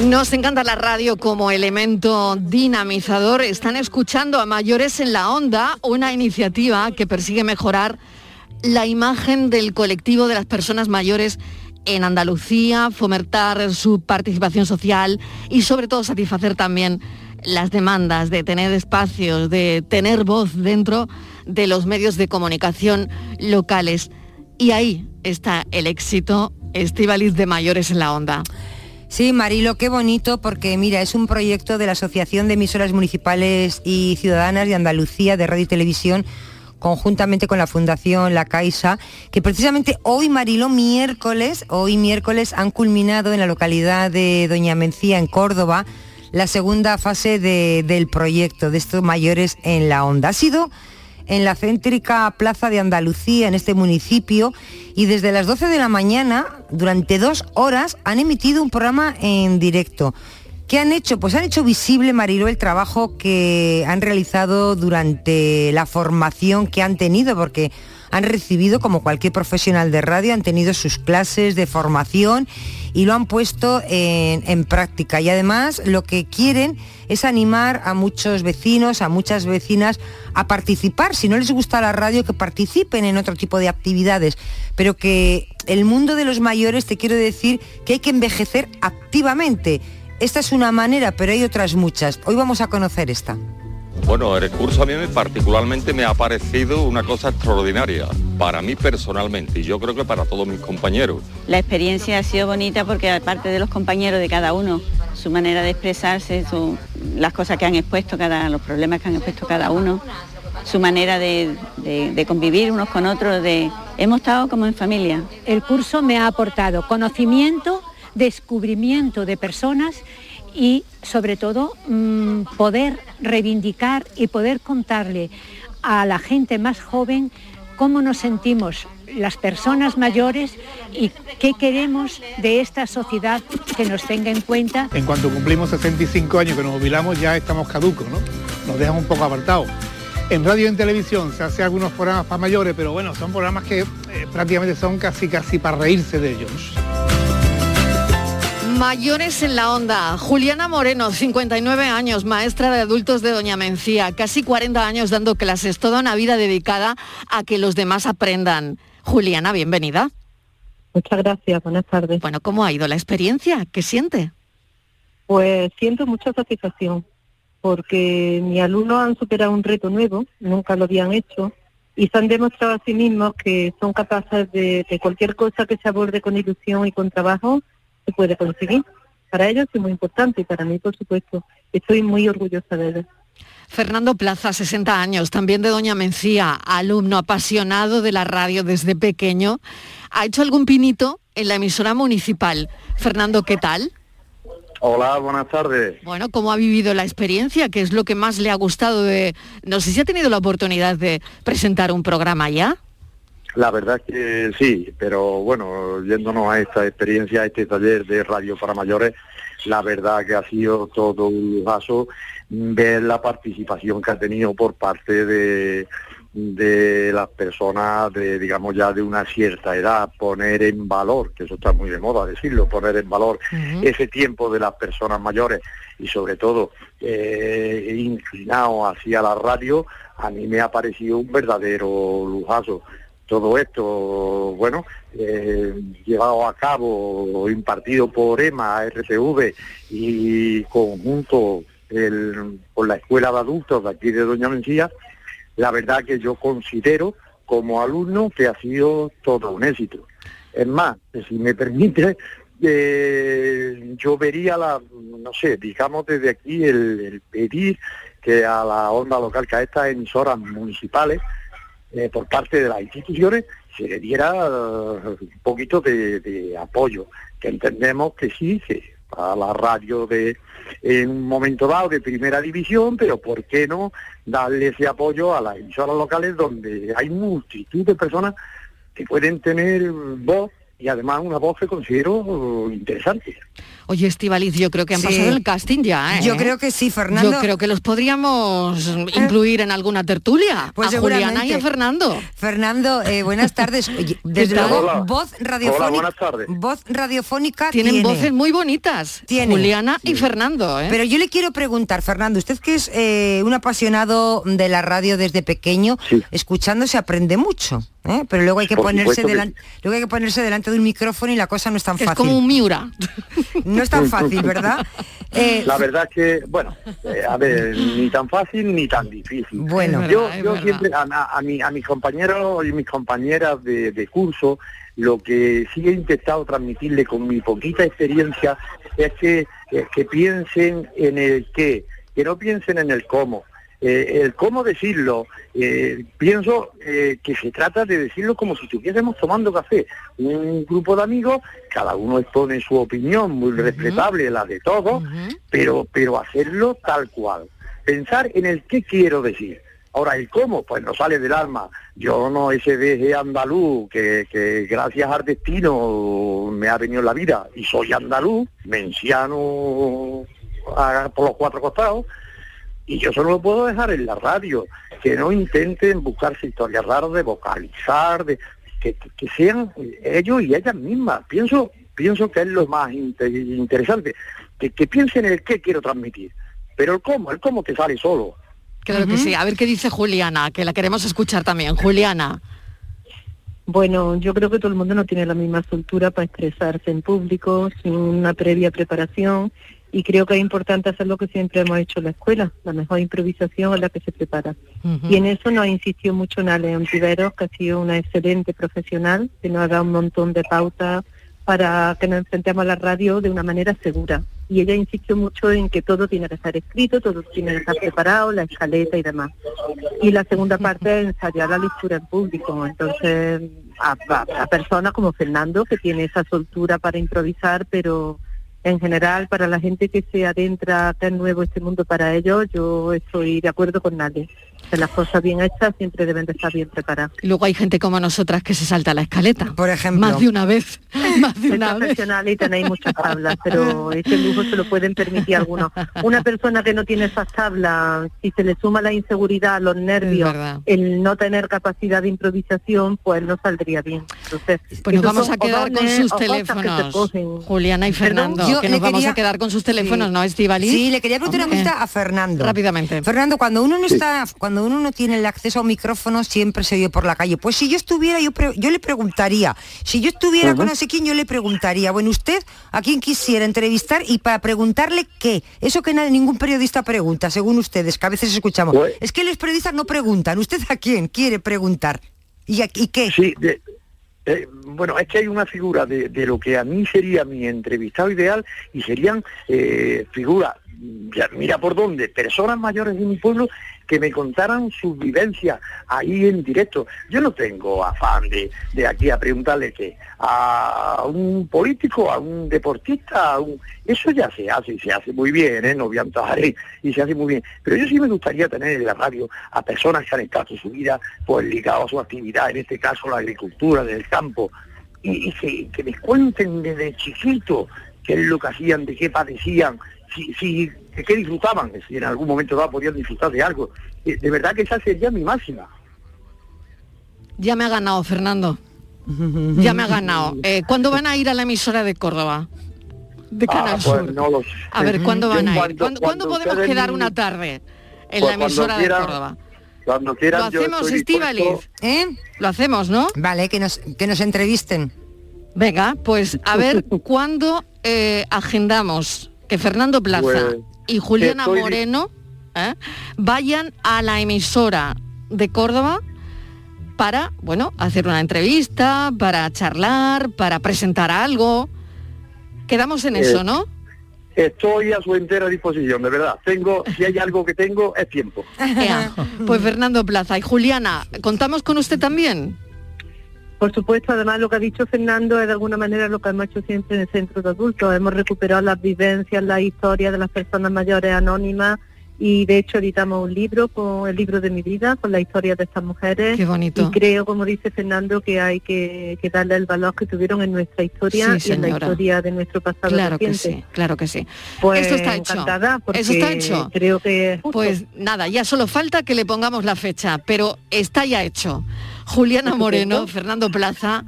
Nos encanta la radio como elemento dinamizador. Están escuchando a Mayores en la Onda, una iniciativa que persigue mejorar la imagen del colectivo de las personas mayores en Andalucía, fomentar su participación social y sobre todo satisfacer también las demandas de tener espacios, de tener voz dentro de los medios de comunicación locales. Y ahí está el éxito, Estíbaliz, de Mayores en la Onda. Sí, Marilo, qué bonito, porque mira, es un proyecto de la Asociación de Emisoras Municipales y Ciudadanas de Andalucía de Radio y Televisión, conjuntamente con la Fundación La Caixa, que precisamente hoy, Marilo, miércoles, hoy miércoles han culminado en la localidad de Doña Mencía, en Córdoba, la segunda fase de, del proyecto, de estos Mayores en la Onda. Ha sido en la céntrica Plaza de Andalucía, en este municipio, y desde las doce de la mañana, durante dos horas, han emitido un programa en directo. ¿Qué han hecho? Pues han hecho visible, Mariló, el trabajo que han realizado durante la formación que han tenido, porque han recibido, como cualquier profesional de radio, han tenido sus clases de formación y lo han puesto en, en práctica. Y además lo que quieren es animar a muchos vecinos, a muchas vecinas a participar. Si no les gusta la radio, que participen en otro tipo de actividades. Pero que el mundo de los mayores, te quiero decir, que hay que envejecer activamente. Esta es una manera, pero hay otras muchas. Hoy vamos a conocer esta. Bueno, el curso a mí particularmente me ha parecido una cosa extraordinaria, para mí personalmente, y yo creo que para todos mis compañeros. La experiencia ha sido bonita porque aparte de los compañeros, de cada uno, su manera de expresarse, su, las cosas que han expuesto, cada, los problemas que han expuesto cada uno, su manera de, de, de convivir unos con otros, de, hemos estado como en familia. El curso me ha aportado conocimiento, descubrimiento de personas y sobre todo mmm, poder reivindicar y poder contarle a la gente más joven cómo nos sentimos las personas mayores y qué queremos de esta sociedad que nos tenga en cuenta. En cuanto cumplimos sesenta y cinco años, que nos jubilamos, ya estamos caducos, ¿no? Nos dejan un poco apartados. En radio y en televisión se hacen algunos programas para mayores, pero bueno, son programas que eh, prácticamente son casi casi para reírse de ellos. Mayores en la Onda. Juliana Moreno, cincuenta y nueve años, maestra de adultos de Doña Mencía, casi cuarenta años dando clases, toda una vida dedicada a que los demás aprendan. Juliana, bienvenida. Muchas gracias, buenas tardes. Bueno, ¿cómo ha ido la experiencia? ¿Qué siente? Pues siento mucha satisfacción, porque mis alumnos han superado un reto nuevo, nunca lo habían hecho, y se han demostrado a sí mismos que son capaces de, de cualquier cosa que se aborde con ilusión y con trabajo, se puede conseguir. Para ellos es muy importante y para mí, por supuesto. Estoy muy orgullosa de ellos. Fernando Plaza, sesenta años, también de Doña Mencía, alumno apasionado de la radio desde pequeño. ¿Ha hecho algún pinito en la emisora municipal? Fernando, ¿qué tal? Hola, buenas tardes. Bueno, ¿cómo ha vivido la experiencia? ¿Qué es lo que más le ha gustado de...? No sé si ha tenido la oportunidad de presentar un programa ya. La verdad es que sí, pero bueno, yéndonos a esta experiencia, a este taller de radio para mayores, la verdad que ha sido todo un lujazo ver la participación que ha tenido por parte de, de las personas de, digamos, ya de una cierta edad, poner en valor, que eso está muy de moda decirlo, poner en valor uh-huh. ese tiempo de las personas mayores y sobre todo eh, inclinado hacia la radio, a mí me ha parecido un verdadero lujazo. Todo esto, bueno, eh, llevado a cabo, impartido por EMA, R T V y conjunto el, con la Escuela de Adultos de aquí de Doña Mencía, la verdad que yo considero como alumno que ha sido todo un éxito. Es más, si me permite, eh, yo vería, la, no sé, digamos desde aquí el, el pedir que a la onda local, que a estas emisoras municipales, Eh, por parte de las instituciones se le diera uh, un poquito de, de apoyo, que entendemos que sí, que a la radio de en un momento dado de primera división, pero ¿por qué no darle ese apoyo a las emisoras locales donde hay multitud de personas que pueden tener voz? Y además una voz que considero interesante. Oye, Estíbaliz, yo creo que han sí. pasado el casting ya, ¿eh? Yo creo que sí, Fernando. Yo creo que los podríamos eh. incluir en alguna tertulia. Pues a Juliana y a Fernando. Fernando, eh, buenas tardes. Oye, desde luego, hola. voz radiofónica. Hola, buenas tardes. Voz radiofónica Tienen tiene. voces muy bonitas, tiene. Juliana sí. y Fernando, ¿eh? Pero yo le quiero preguntar, Fernando, usted que es eh, un apasionado de la radio desde pequeño, sí. escuchándose aprende mucho. ¿Eh? Pero luego hay que Por ponerse delante que... luego hay que ponerse delante de un micrófono y la cosa no es tan fácil. Es como un Miura. No es tan fácil, ¿verdad? Eh... La verdad es que, bueno, eh, a ver, ni tan fácil ni tan difícil. Bueno, yo, verdad, yo siempre a, a, a, mi, a mis compañeros y mis compañeras de, de curso, lo que sí he intentado transmitirle con mi poquita experiencia es que, es que piensen en el qué, que no piensen en el cómo. Eh, el cómo decirlo, eh, pienso eh, que se trata de decirlo como si estuviésemos tomando café. Un grupo de amigos, cada uno expone su opinión, muy uh-huh. respetable, la de todos, uh-huh. pero, pero hacerlo tal cual. Pensar en el qué quiero decir. Ahora, el cómo, pues nos sale del alma. Yo no ese de andaluz, que, que gracias al destino me ha venido la vida, y soy andaluz, menciano a, por los cuatro costados, y yo solo lo puedo dejar en la radio, que no intenten buscarse historias raras de vocalizar, de que, que sean ellos y ellas mismas. Pienso pienso que es lo más inter, interesante, que, que piensen en el qué quiero transmitir, pero el cómo, el cómo te sale solo. Claro uh-huh. que sí. A ver qué dice Juliana, que la queremos escuchar también. Juliana. Bueno, yo creo que todo el mundo no tiene la misma soltura para expresarse en público, sin una previa preparación. Y creo que es importante hacer lo que siempre hemos hecho en la escuela, la mejor improvisación es la que se prepara. Uh-huh. Y en eso nos insistió mucho en León Tiveros, que ha sido una excelente profesional, que nos ha dado un montón de pautas para que nos enfrentemos a la radio de una manera segura. Y ella insistió mucho en que todo tiene que estar escrito, todo tiene que estar preparado, la escaleta y demás. Y la segunda parte es ensayar la lectura en público. Entonces, a, a, a personas como Fernando, que tiene esa soltura para improvisar, pero... En general, para la gente que se adentra tan nuevo este mundo para ellos, yo estoy de acuerdo con nadie. Que las cosas bien hechas siempre deben de estar bien preparadas. Luego hay gente como nosotras que se salta la escaleta. Por ejemplo. Más de una vez. Más de una vez. Y tenéis muchas tablas, pero ese lujo se lo pueden permitir algunos. Una persona que no tiene esas tablas, si se le suma la inseguridad, los nervios, el no tener capacidad de improvisación, pues no saldría bien. Entonces, pues nos vamos a quedar con sus teléfonos, Juliana y Fernando. Yo que nos quería... vamos a quedar con sus teléfonos, sí. ¿no, Estíbaliz? Sí, le quería preguntar Hombre. una cosa a Fernando. Rápidamente. Fernando, cuando uno no sí. está, cuando uno no tiene el acceso a un micrófono, siempre se oye por la calle. Pues si yo estuviera, yo, pre- yo le preguntaría. Si yo estuviera uh-huh. con no sé quién, yo le preguntaría. Bueno, usted, ¿a quién quisiera entrevistar? Y para preguntarle qué. Eso que nadie, ningún periodista pregunta, según ustedes, que a veces escuchamos. Pues... Es que los periodistas no preguntan. ¿Usted a quién quiere preguntar? ¿Y, a- y qué? Sí, de... Eh, bueno, es que hay una figura de, de lo que a mí sería mi entrevistado ideal y serían eh, figuras, mira por dónde, personas mayores de mi pueblo que me contaran sus vivencias ahí en directo. Yo no tengo afán de, de aquí a preguntarle que a un político, a un deportista, a un... eso ya se hace, y se hace muy bien, ¿eh? No voy a antojar, y se hace muy bien. Pero yo sí me gustaría tener en la radio a personas que han estado su vida pues ligadas a su actividad, en este caso la agricultura, del campo, y, y que, que me cuenten desde chiquito qué es lo que hacían, de qué padecían, si, si, de qué disfrutaban, si en algún momento dado podían disfrutar de algo. De, de verdad que esa sería mi máxima. Ya me ha ganado, Fernando. Ya me ha ganado. Eh, ¿Cuándo van a ir a la emisora de Córdoba? De Canal ah, Sur. Pues no los... A ver, ¿cuándo van a ir? ¿Cuándo, cuando, ¿cuándo podemos queden... quedar una tarde en pues la emisora quiera... de Córdoba? Cuando quieran. Lo hacemos, Estíbaliz, ¿eh? Lo hacemos, ¿no? Vale, que nos, que nos entrevisten. Venga, pues a ver cuándo eh, agendamos que Fernando Plaza pues, y Juliana estoy... Moreno eh, vayan a la emisora de Córdoba para, bueno, hacer una entrevista, para charlar, para presentar algo. Quedamos en eh, eso, ¿no? Estoy a su entera disposición, de verdad. Tengo, si hay algo que tengo, es tiempo. Ea, pues Fernando Plaza y Juliana, ¿contamos con usted también? Por supuesto, además lo que ha dicho Fernando es de alguna manera lo que hemos hecho siempre en el centro de adultos. Hemos recuperado las vivencias, las historias de las personas mayores anónimas y de hecho editamos un libro, con el libro de mi vida, con la historia de estas mujeres. Qué bonito. Y creo, como dice Fernando, que hay que, que darle el valor que tuvieron en nuestra historia, sí, y en la historia de nuestro pasado claro reciente. Que sí, claro que sí. Pues esto está hecho. Eso está hecho. Creo que justo. Pues nada, ya solo falta que le pongamos la fecha, pero está ya hecho. Juliana Moreno, Fernando Plaza,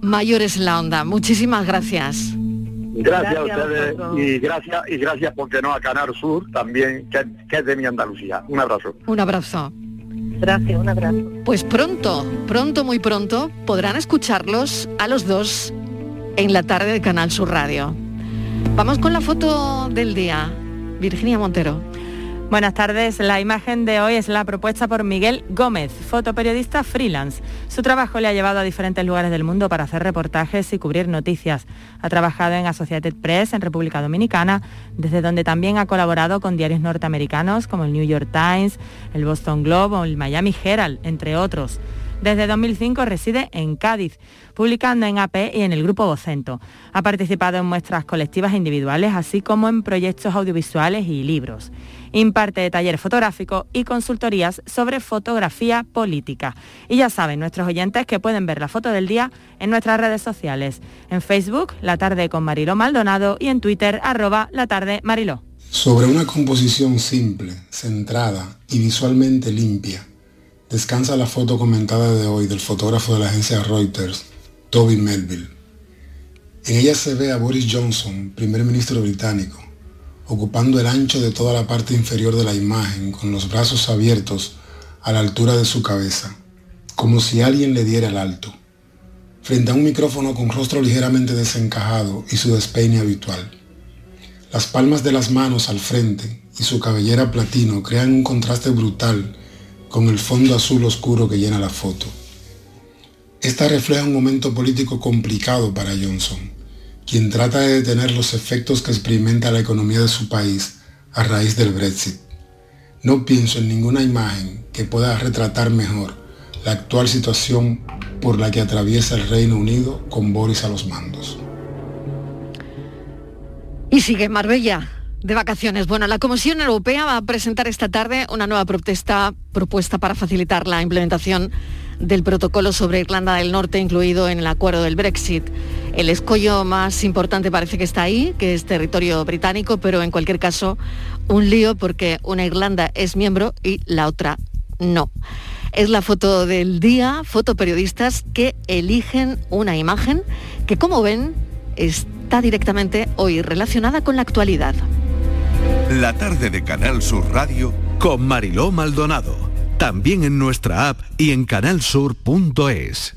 Mayores en la Onda. Muchísimas gracias. Gracias, gracias a ustedes a y gracias y gracias porque no a Canal Sur también, que, que es de mi Andalucía. Un abrazo. Un abrazo. Gracias, un abrazo. Pues pronto, pronto, muy pronto, podrán escucharlos a los dos en la tarde de Canal Sur Radio. Vamos con la foto del día. Virginia Montero. Buenas tardes, la imagen de hoy es la propuesta por Miguel Gómez, fotoperiodista freelance. Su trabajo le ha llevado a diferentes lugares del mundo para hacer reportajes y cubrir noticias. Ha trabajado en Associated Press, en República Dominicana, desde donde también ha colaborado con diarios norteamericanos como el New York Times, el Boston Globe o el Miami Herald, entre otros. Desde dos mil cinco reside en Cádiz, publicando en A P y en el Grupo Vocento. Ha participado en muestras colectivas e individuales, así como en proyectos audiovisuales y libros. Imparte de taller fotográfico y consultorías sobre fotografía política. Y ya saben nuestros oyentes que pueden ver la foto del día en nuestras redes sociales. En Facebook, La Tarde con Mariló Maldonado, y en Twitter, arroba La Tarde Mariló. Sobre una composición simple, centrada y visualmente limpia, descansa la foto comentada de hoy del fotógrafo de la agencia Reuters, Toby Melville. En ella se ve a Boris Johnson, primer ministro británico, ocupando el ancho de toda la parte inferior de la imagen con los brazos abiertos a la altura de su cabeza, como si alguien le diera el alto, frente a un micrófono con rostro ligeramente desencajado y su despeine habitual. Las palmas de las manos al frente y su cabellera platino crean un contraste brutal con el fondo azul oscuro que llena la foto. Esta refleja un momento político complicado para Johnson, quien trata de detener los efectos que experimenta la economía de su país a raíz del Brexit. No pienso en ninguna imagen que pueda retratar mejor la actual situación por la que atraviesa el Reino Unido con Boris a los mandos. Y sigue Marbella. De vacaciones. Bueno, la Comisión Europea va a presentar esta tarde una nueva protesta, propuesta para facilitar la implementación del protocolo sobre Irlanda del Norte incluido en el acuerdo del Brexit. El escollo más importante parece que está ahí, que es territorio británico, pero en cualquier caso un lío porque una Irlanda es miembro y la otra no. Es la foto del día, fotoperiodistas que eligen una imagen que, como ven, está directamente hoy relacionada con la actualidad. La tarde de Canal Sur Radio con Mariló Maldonado. También en nuestra app y en canal sur punto es.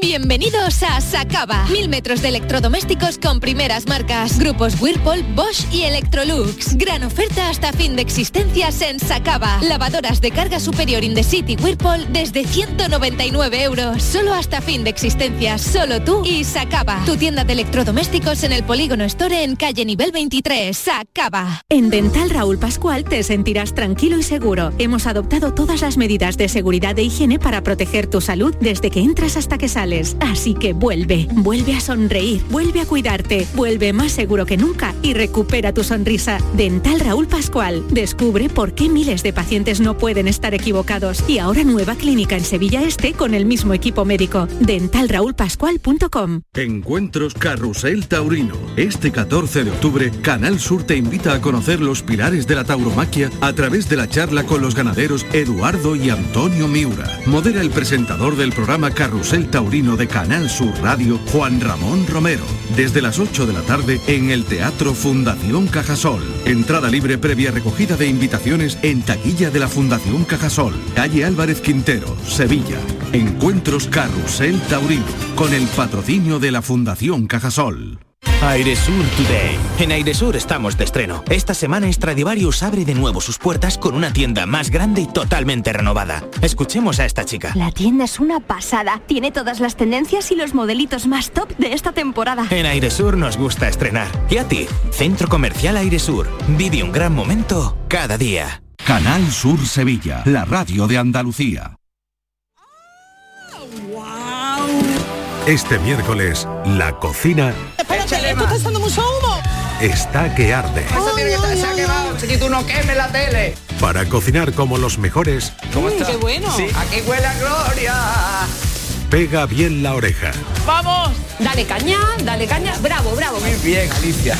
Bienvenidos a Sacaba. Mil metros de electrodomésticos con primeras marcas. Grupos Whirlpool, Bosch y Electrolux. Gran oferta hasta fin de existencias en Sacaba. Lavadoras de carga superior Indecity Whirlpool desde ciento noventa y nueve euros. Solo hasta fin de existencias. Solo tú y Sacaba. Tu tienda de electrodomésticos en el Polígono Store en calle nivel veintitrés. Sacaba. En Dental Raúl Pascual te sentirás tranquilo y seguro. Hemos adoptado todas las medidas de seguridad e higiene para proteger tu salud desde que entras hasta que sales. Así que vuelve, vuelve a sonreír, vuelve a cuidarte, vuelve más seguro que nunca y recupera tu sonrisa. Dental Raúl Pascual. Descubre por qué miles de pacientes no pueden estar equivocados. Y ahora nueva clínica en Sevilla Este con el mismo equipo médico. dental raúl pascual punto com. Encuentros Carrusel Taurino. Este catorce de octubre, Canal Sur te invita a conocer los pilares de la tauromaquia a través de la charla con los ganaderos Eduardo y Antonio Miura. Modera el presentador del programa Carrusel Taurino de Canal Sur Radio, Juan Ramón Romero, desde las ocho de la tarde en el Teatro Fundación Cajasol. Entrada libre previa recogida de invitaciones en taquilla de la Fundación Cajasol, calle Álvarez Quintero, Sevilla. Encuentros Carrusel Taurino, con el patrocinio de la Fundación Cajasol. Airesur Today. En Airesur estamos de estreno. Esta semana Stradivarius abre de nuevo sus puertas con una tienda más grande y totalmente renovada. Escuchemos a esta chica. La tienda es una pasada. Tiene todas las tendencias y los modelitos más top de esta temporada. En Airesur nos gusta estrenar. Y a ti, Centro Comercial Airesur. Vive un gran momento cada día. Canal Sur Sevilla, la radio de Andalucía. Este miércoles, la cocina... ¡Espérate, tú estás dando mucho humo! Está que arde. Eso tiene que estar, se ha quemado. Si tú no quemes la tele. Para cocinar como los mejores... ¿Cómo está? ¡Qué bueno! Sí. ¡Aquí huele a gloria! Pega bien la oreja. ¡Vamos! Dale caña, dale caña. ¡Bravo, bravo! Muy bien, Alicia.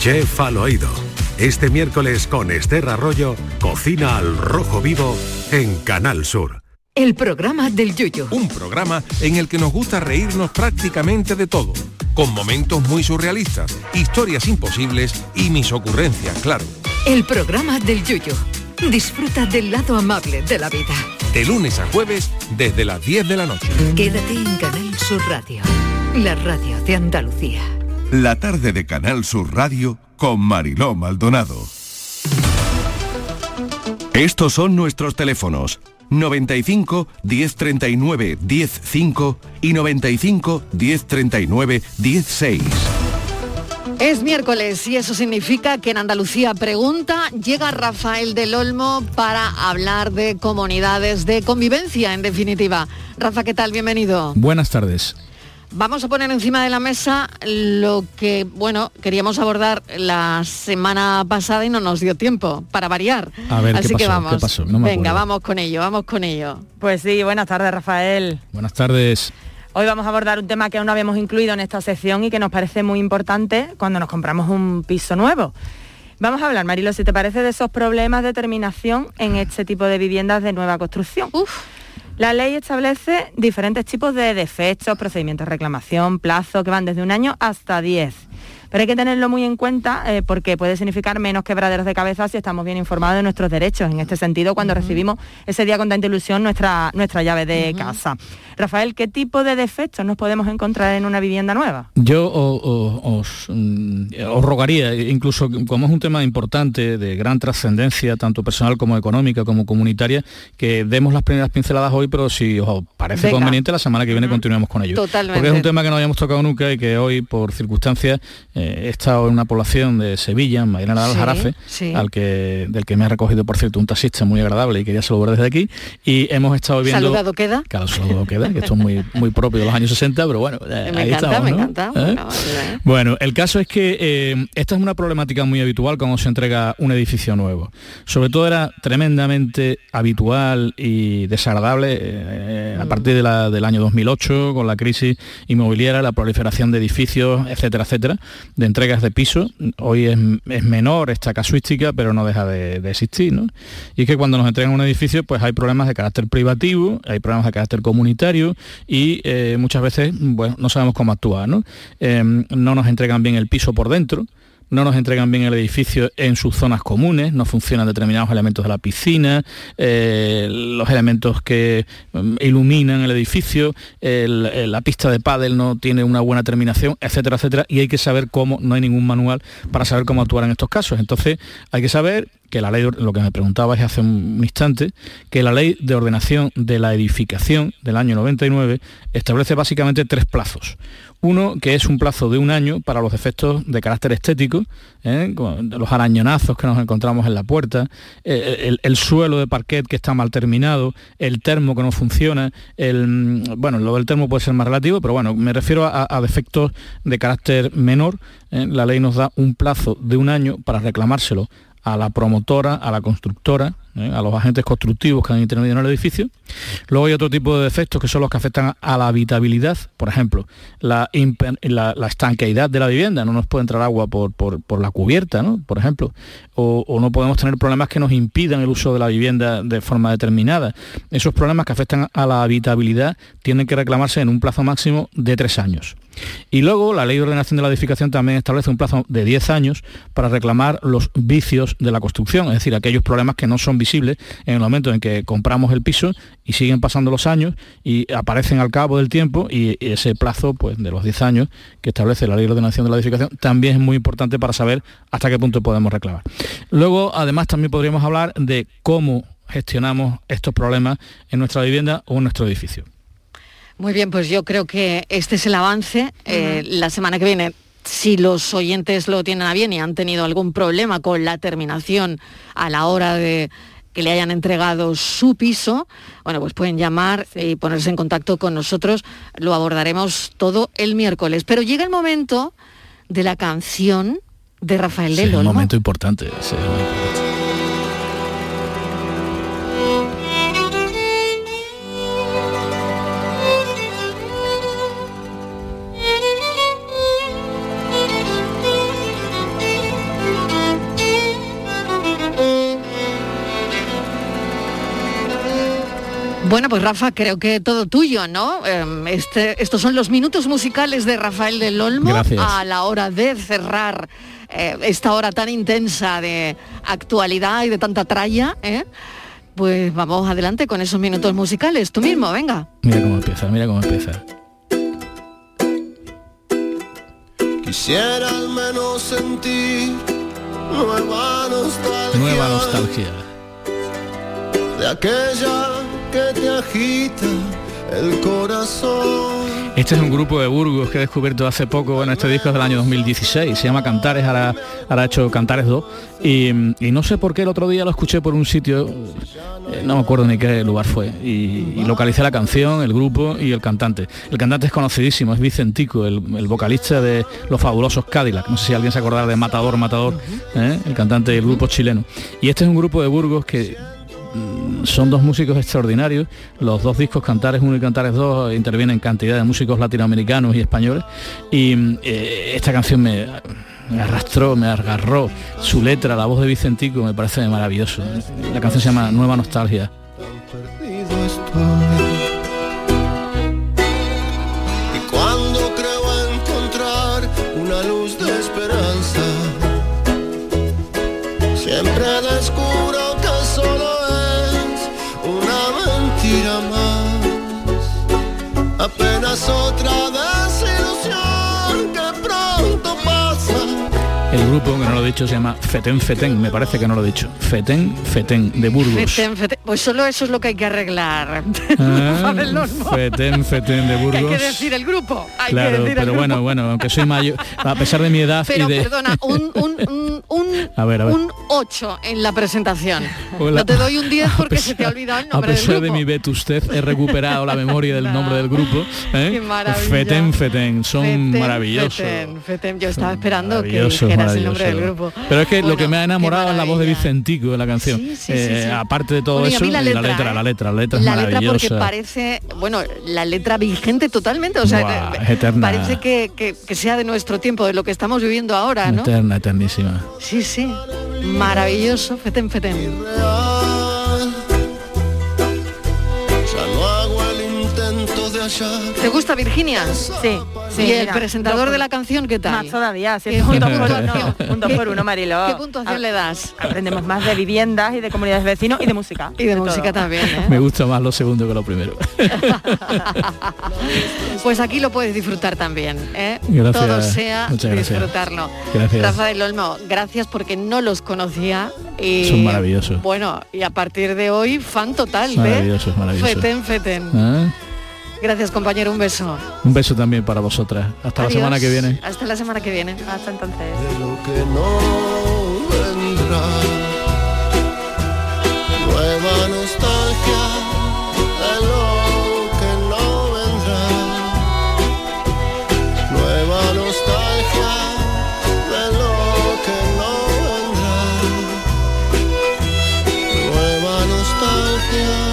Chef al oído. Este miércoles con Esther Arroyo, cocina al rojo vivo en Canal Sur. El programa del Yuyo. Un programa en el que nos gusta reírnos prácticamente de todo, con momentos muy surrealistas, historias imposibles y mis ocurrencias, claro. El programa del Yuyo. Disfruta del lado amable de la vida. De lunes a jueves, desde las diez de la noche. Quédate en Canal Sur Radio, la radio de Andalucía. La tarde de Canal Sur Radio con Mariló Maldonado. Estos son nuestros teléfonos. noventa y cinco, diez treinta y nueve, diez cinco y noventa y cinco, diez treinta y nueve, diez seis. Es miércoles y eso significa que en Andalucía Pregunta llega Rafael del Olmo para hablar de comunidades de convivencia, en definitiva. Rafa, ¿qué tal? Bienvenido. Buenas tardes. Vamos a poner encima de la mesa lo que, bueno, queríamos abordar la semana pasada y no nos dio tiempo, para variar. A ver, Así ¿qué pasó? que vamos, ¿Qué pasó? No me venga, acuerdo. vamos con ello, vamos con ello. Pues sí, buenas tardes, Rafael. Buenas tardes. Hoy vamos a abordar un tema que aún no habíamos incluido en esta sección y que nos parece muy importante cuando nos compramos un piso nuevo. Vamos a hablar, Marilo, si te parece, de esos problemas de terminación en este tipo de viviendas de nueva construcción. Uf. La ley establece diferentes tipos de defectos, procedimientos de reclamación, plazos que van desde un año hasta diez. Pero hay que tenerlo muy en cuenta eh, porque puede significar menos quebraderos de cabeza si estamos bien informados de nuestros derechos. En este sentido, cuando uh-huh. recibimos ese día con tanta ilusión nuestra, nuestra llave de uh-huh. casa. Rafael, ¿qué tipo de defectos nos podemos encontrar en una vivienda nueva? Yo o, o, os, os rogaría, incluso como es un tema importante de gran trascendencia, tanto personal como económica, como comunitaria, que demos las primeras pinceladas hoy, pero si os parece Venga. conveniente, la semana que viene uh-huh. continuamos con ello. Totalmente. Porque es un tema que no habíamos tocado nunca y que hoy, por circunstancias... Eh, he estado en una población de Sevilla, en Mairena del sí, Aljarafe, sí. al que, del que me ha recogido, por cierto, un taxista muy agradable y quería saludar desde aquí, y hemos estado viendo... ¿Saludado queda? Claro, saludado queda, que esto es muy, muy propio de los años sesenta, pero bueno, me ahí encanta, estamos, me ¿no? encanta, ¿Eh? bueno, ¿eh? bueno, el caso es que eh, esta es una problemática muy habitual cuando se entrega un edificio nuevo. Sobre todo era tremendamente habitual y desagradable eh, mm. a partir de la, del año dos mil ocho, con la crisis inmobiliaria, la proliferación de edificios, etcétera, etcétera, de entregas de piso. Hoy es, es menor esta casuística, pero no deja de, de existir, ¿no? Y es que cuando nos entregan un edificio, pues hay problemas de carácter privativo, hay problemas de carácter comunitario y eh, muchas veces, bueno, no sabemos cómo actuar, ¿no? Eh, no nos entregan bien el piso por dentro, no nos entregan bien el edificio en sus zonas comunes, no funcionan determinados elementos de la piscina, eh, los elementos que iluminan el edificio, el, la pista de pádel no tiene una buena terminación, etcétera, etcétera, y hay que saber cómo, no hay ningún manual para saber cómo actuar en estos casos. Entonces hay que saber que la ley, lo que me preguntabais hace un instante, que la ley de ordenación de la edificación del año noventa y nueve establece básicamente tres plazos. Uno, que es un plazo de un año para los defectos de carácter estético, ¿eh? Los arañonazos que nos encontramos en la puerta, el, el suelo de parquet que está mal terminado, el termo que no funciona, el, bueno, lo del termo puede ser más relativo, pero bueno, me refiero a, a defectos de carácter menor, ¿eh? La ley nos da un plazo de un año para reclamárselo a la promotora, a la constructora, ¿eh? A los agentes constructivos que han intervenido en el edificio. Luego hay otro tipo de defectos que son los que afectan a la habitabilidad, por ejemplo, la, imper- la, la estanqueidad de la vivienda, no nos puede entrar agua por, por, por la cubierta, ¿no? Por ejemplo, o, o no podemos tener problemas que nos impidan el uso de la vivienda de forma determinada. Esos problemas que afectan a la habitabilidad tienen que reclamarse en un plazo máximo de tres años. Y luego la ley de ordenación de la edificación también establece un plazo de diez años para reclamar los vicios de la construcción, es decir, aquellos problemas que no son visibles en el momento en que compramos el piso y siguen pasando los años y aparecen al cabo del tiempo, y ese plazo, pues, de los diez años que establece la ley de ordenación de la edificación también es muy importante para saber hasta qué punto podemos reclamar. Luego, además, también podríamos hablar de cómo gestionamos estos problemas en nuestra vivienda o en nuestro edificio. Muy bien, pues yo creo que este es el avance. Uh-huh. Eh, la semana que viene, si los oyentes lo tienen a bien y han tenido algún problema con la terminación a la hora de que le hayan entregado su piso, bueno, pues pueden llamar y ponerse en contacto con nosotros. Lo abordaremos todo el miércoles. Pero llega el momento de la canción de Rafael del Olmo. Es un momento importante. Sí, es muy importante. Bueno, pues Rafa, creo que todo tuyo, ¿no? Este, estos son los minutos musicales de Rafael del Olmo. Gracias. A la hora de cerrar eh, esta hora tan intensa de actualidad y de tanta tralla, ¿eh? Pues vamos adelante con esos minutos musicales, tú mismo, venga. Mira cómo empieza, mira cómo empieza. Quisiera al menos sentir nueva nostalgia. Nueva nostalgia. De aquella que te agita el corazón. Este es un grupo de Burgos que he descubierto hace poco. Bueno, este disco es del año dos mil dieciséis, se llama Cantares, ahora, ahora ha hecho Cantares dos, y, y no sé por qué el otro día lo escuché por un sitio, eh, no me acuerdo ni qué lugar fue, y, y localicé la canción, el grupo y el cantante. El cantante es conocidísimo, es Vicentico, el, el vocalista de Los Fabulosos Cadillac, no sé si alguien se acordará de Matador, Matador, ¿eh? El cantante del grupo chileno. Y este es un grupo de Burgos que son dos músicos extraordinarios. Los dos discos, Cantares uno y Cantares dos, intervienen cantidad de músicos latinoamericanos y españoles, y eh, esta canción me, me arrastró, me agarró. Su letra, la voz de Vicentico, me parece maravilloso. La canción se llama Nueva Nostalgia. Y cuando creo encontrar una luz de esperanza, siempre descubro apenas otra desilusión que pronto pasa. El grupo, que no lo he dicho, se llama Feten Feten, me parece que no lo he dicho. Feten Feten, de Burgos. Feten Feten, pues solo eso es lo que hay que arreglar. Ah, Feten Feten de Burgos. Que hay que decir el grupo. Hay claro, que decir pero el grupo. Bueno, bueno, aunque soy mayor, a pesar de mi edad. Pero y de... perdona, un, un, un, un, a ver, a ver. un ocho en la presentación. Hola. No te doy un diez porque pesar, se te ha olvidado el nombre del grupo. A pesar de mi vetustez he recuperado la memoria del nombre del grupo. ¿Eh? Qué maravilla. Feten Feten, son Feten, maravillosos. Feten Feten, yo estaba son esperando que dijeras el nombre del grupo. Pero es que bueno, lo que me ha enamorado es la voz de Vicentico de la canción. Sí, sí, eh, sí, sí. Aparte de todo bueno, eso, la letra, la letra, ¿eh? la letra, la letra es la maravillosa. La letra porque parece, bueno, la letra vigente totalmente, o sea, buah, eterna. Parece que, que, que sea de nuestro tiempo, de lo que estamos viviendo ahora, ¿no? Eterna, eternísima. Sí, sí. Maravilloso, Feten Feten. Irreal. Ya no hago el intento de ¿Te gusta Virginia? Sí. sí ¿Y el mira, presentador de la canción qué tal? Más todavía, sí, puntos por uno, puntos por uno, Mariló. ¿Qué puntuación a, le das? Aprendemos más de viviendas y de comunidades de vecinos y de música. Y de, de música todo. También, ¿eh? Me gusta más lo segundo que lo primero. Pues aquí lo puedes disfrutar también, ¿eh? Gracias. Todo sea disfrutarlo. Gracias. Rafael del Olmo, gracias porque no los conocía. Y, son maravillosos. Bueno, y a partir de hoy, fan total, maravillosos, ¿eh? Maravillosos. Feten, Feten. ¿Ah? Gracias, compañero, un beso. Un beso también para vosotras. Hasta Adiós. La semana que viene. Hasta la semana que viene. Hasta entonces. De lo que no vendrá, nueva nostalgia, de lo que no vendrá, nueva nostalgia, de lo que no vendrá, nueva nostalgia.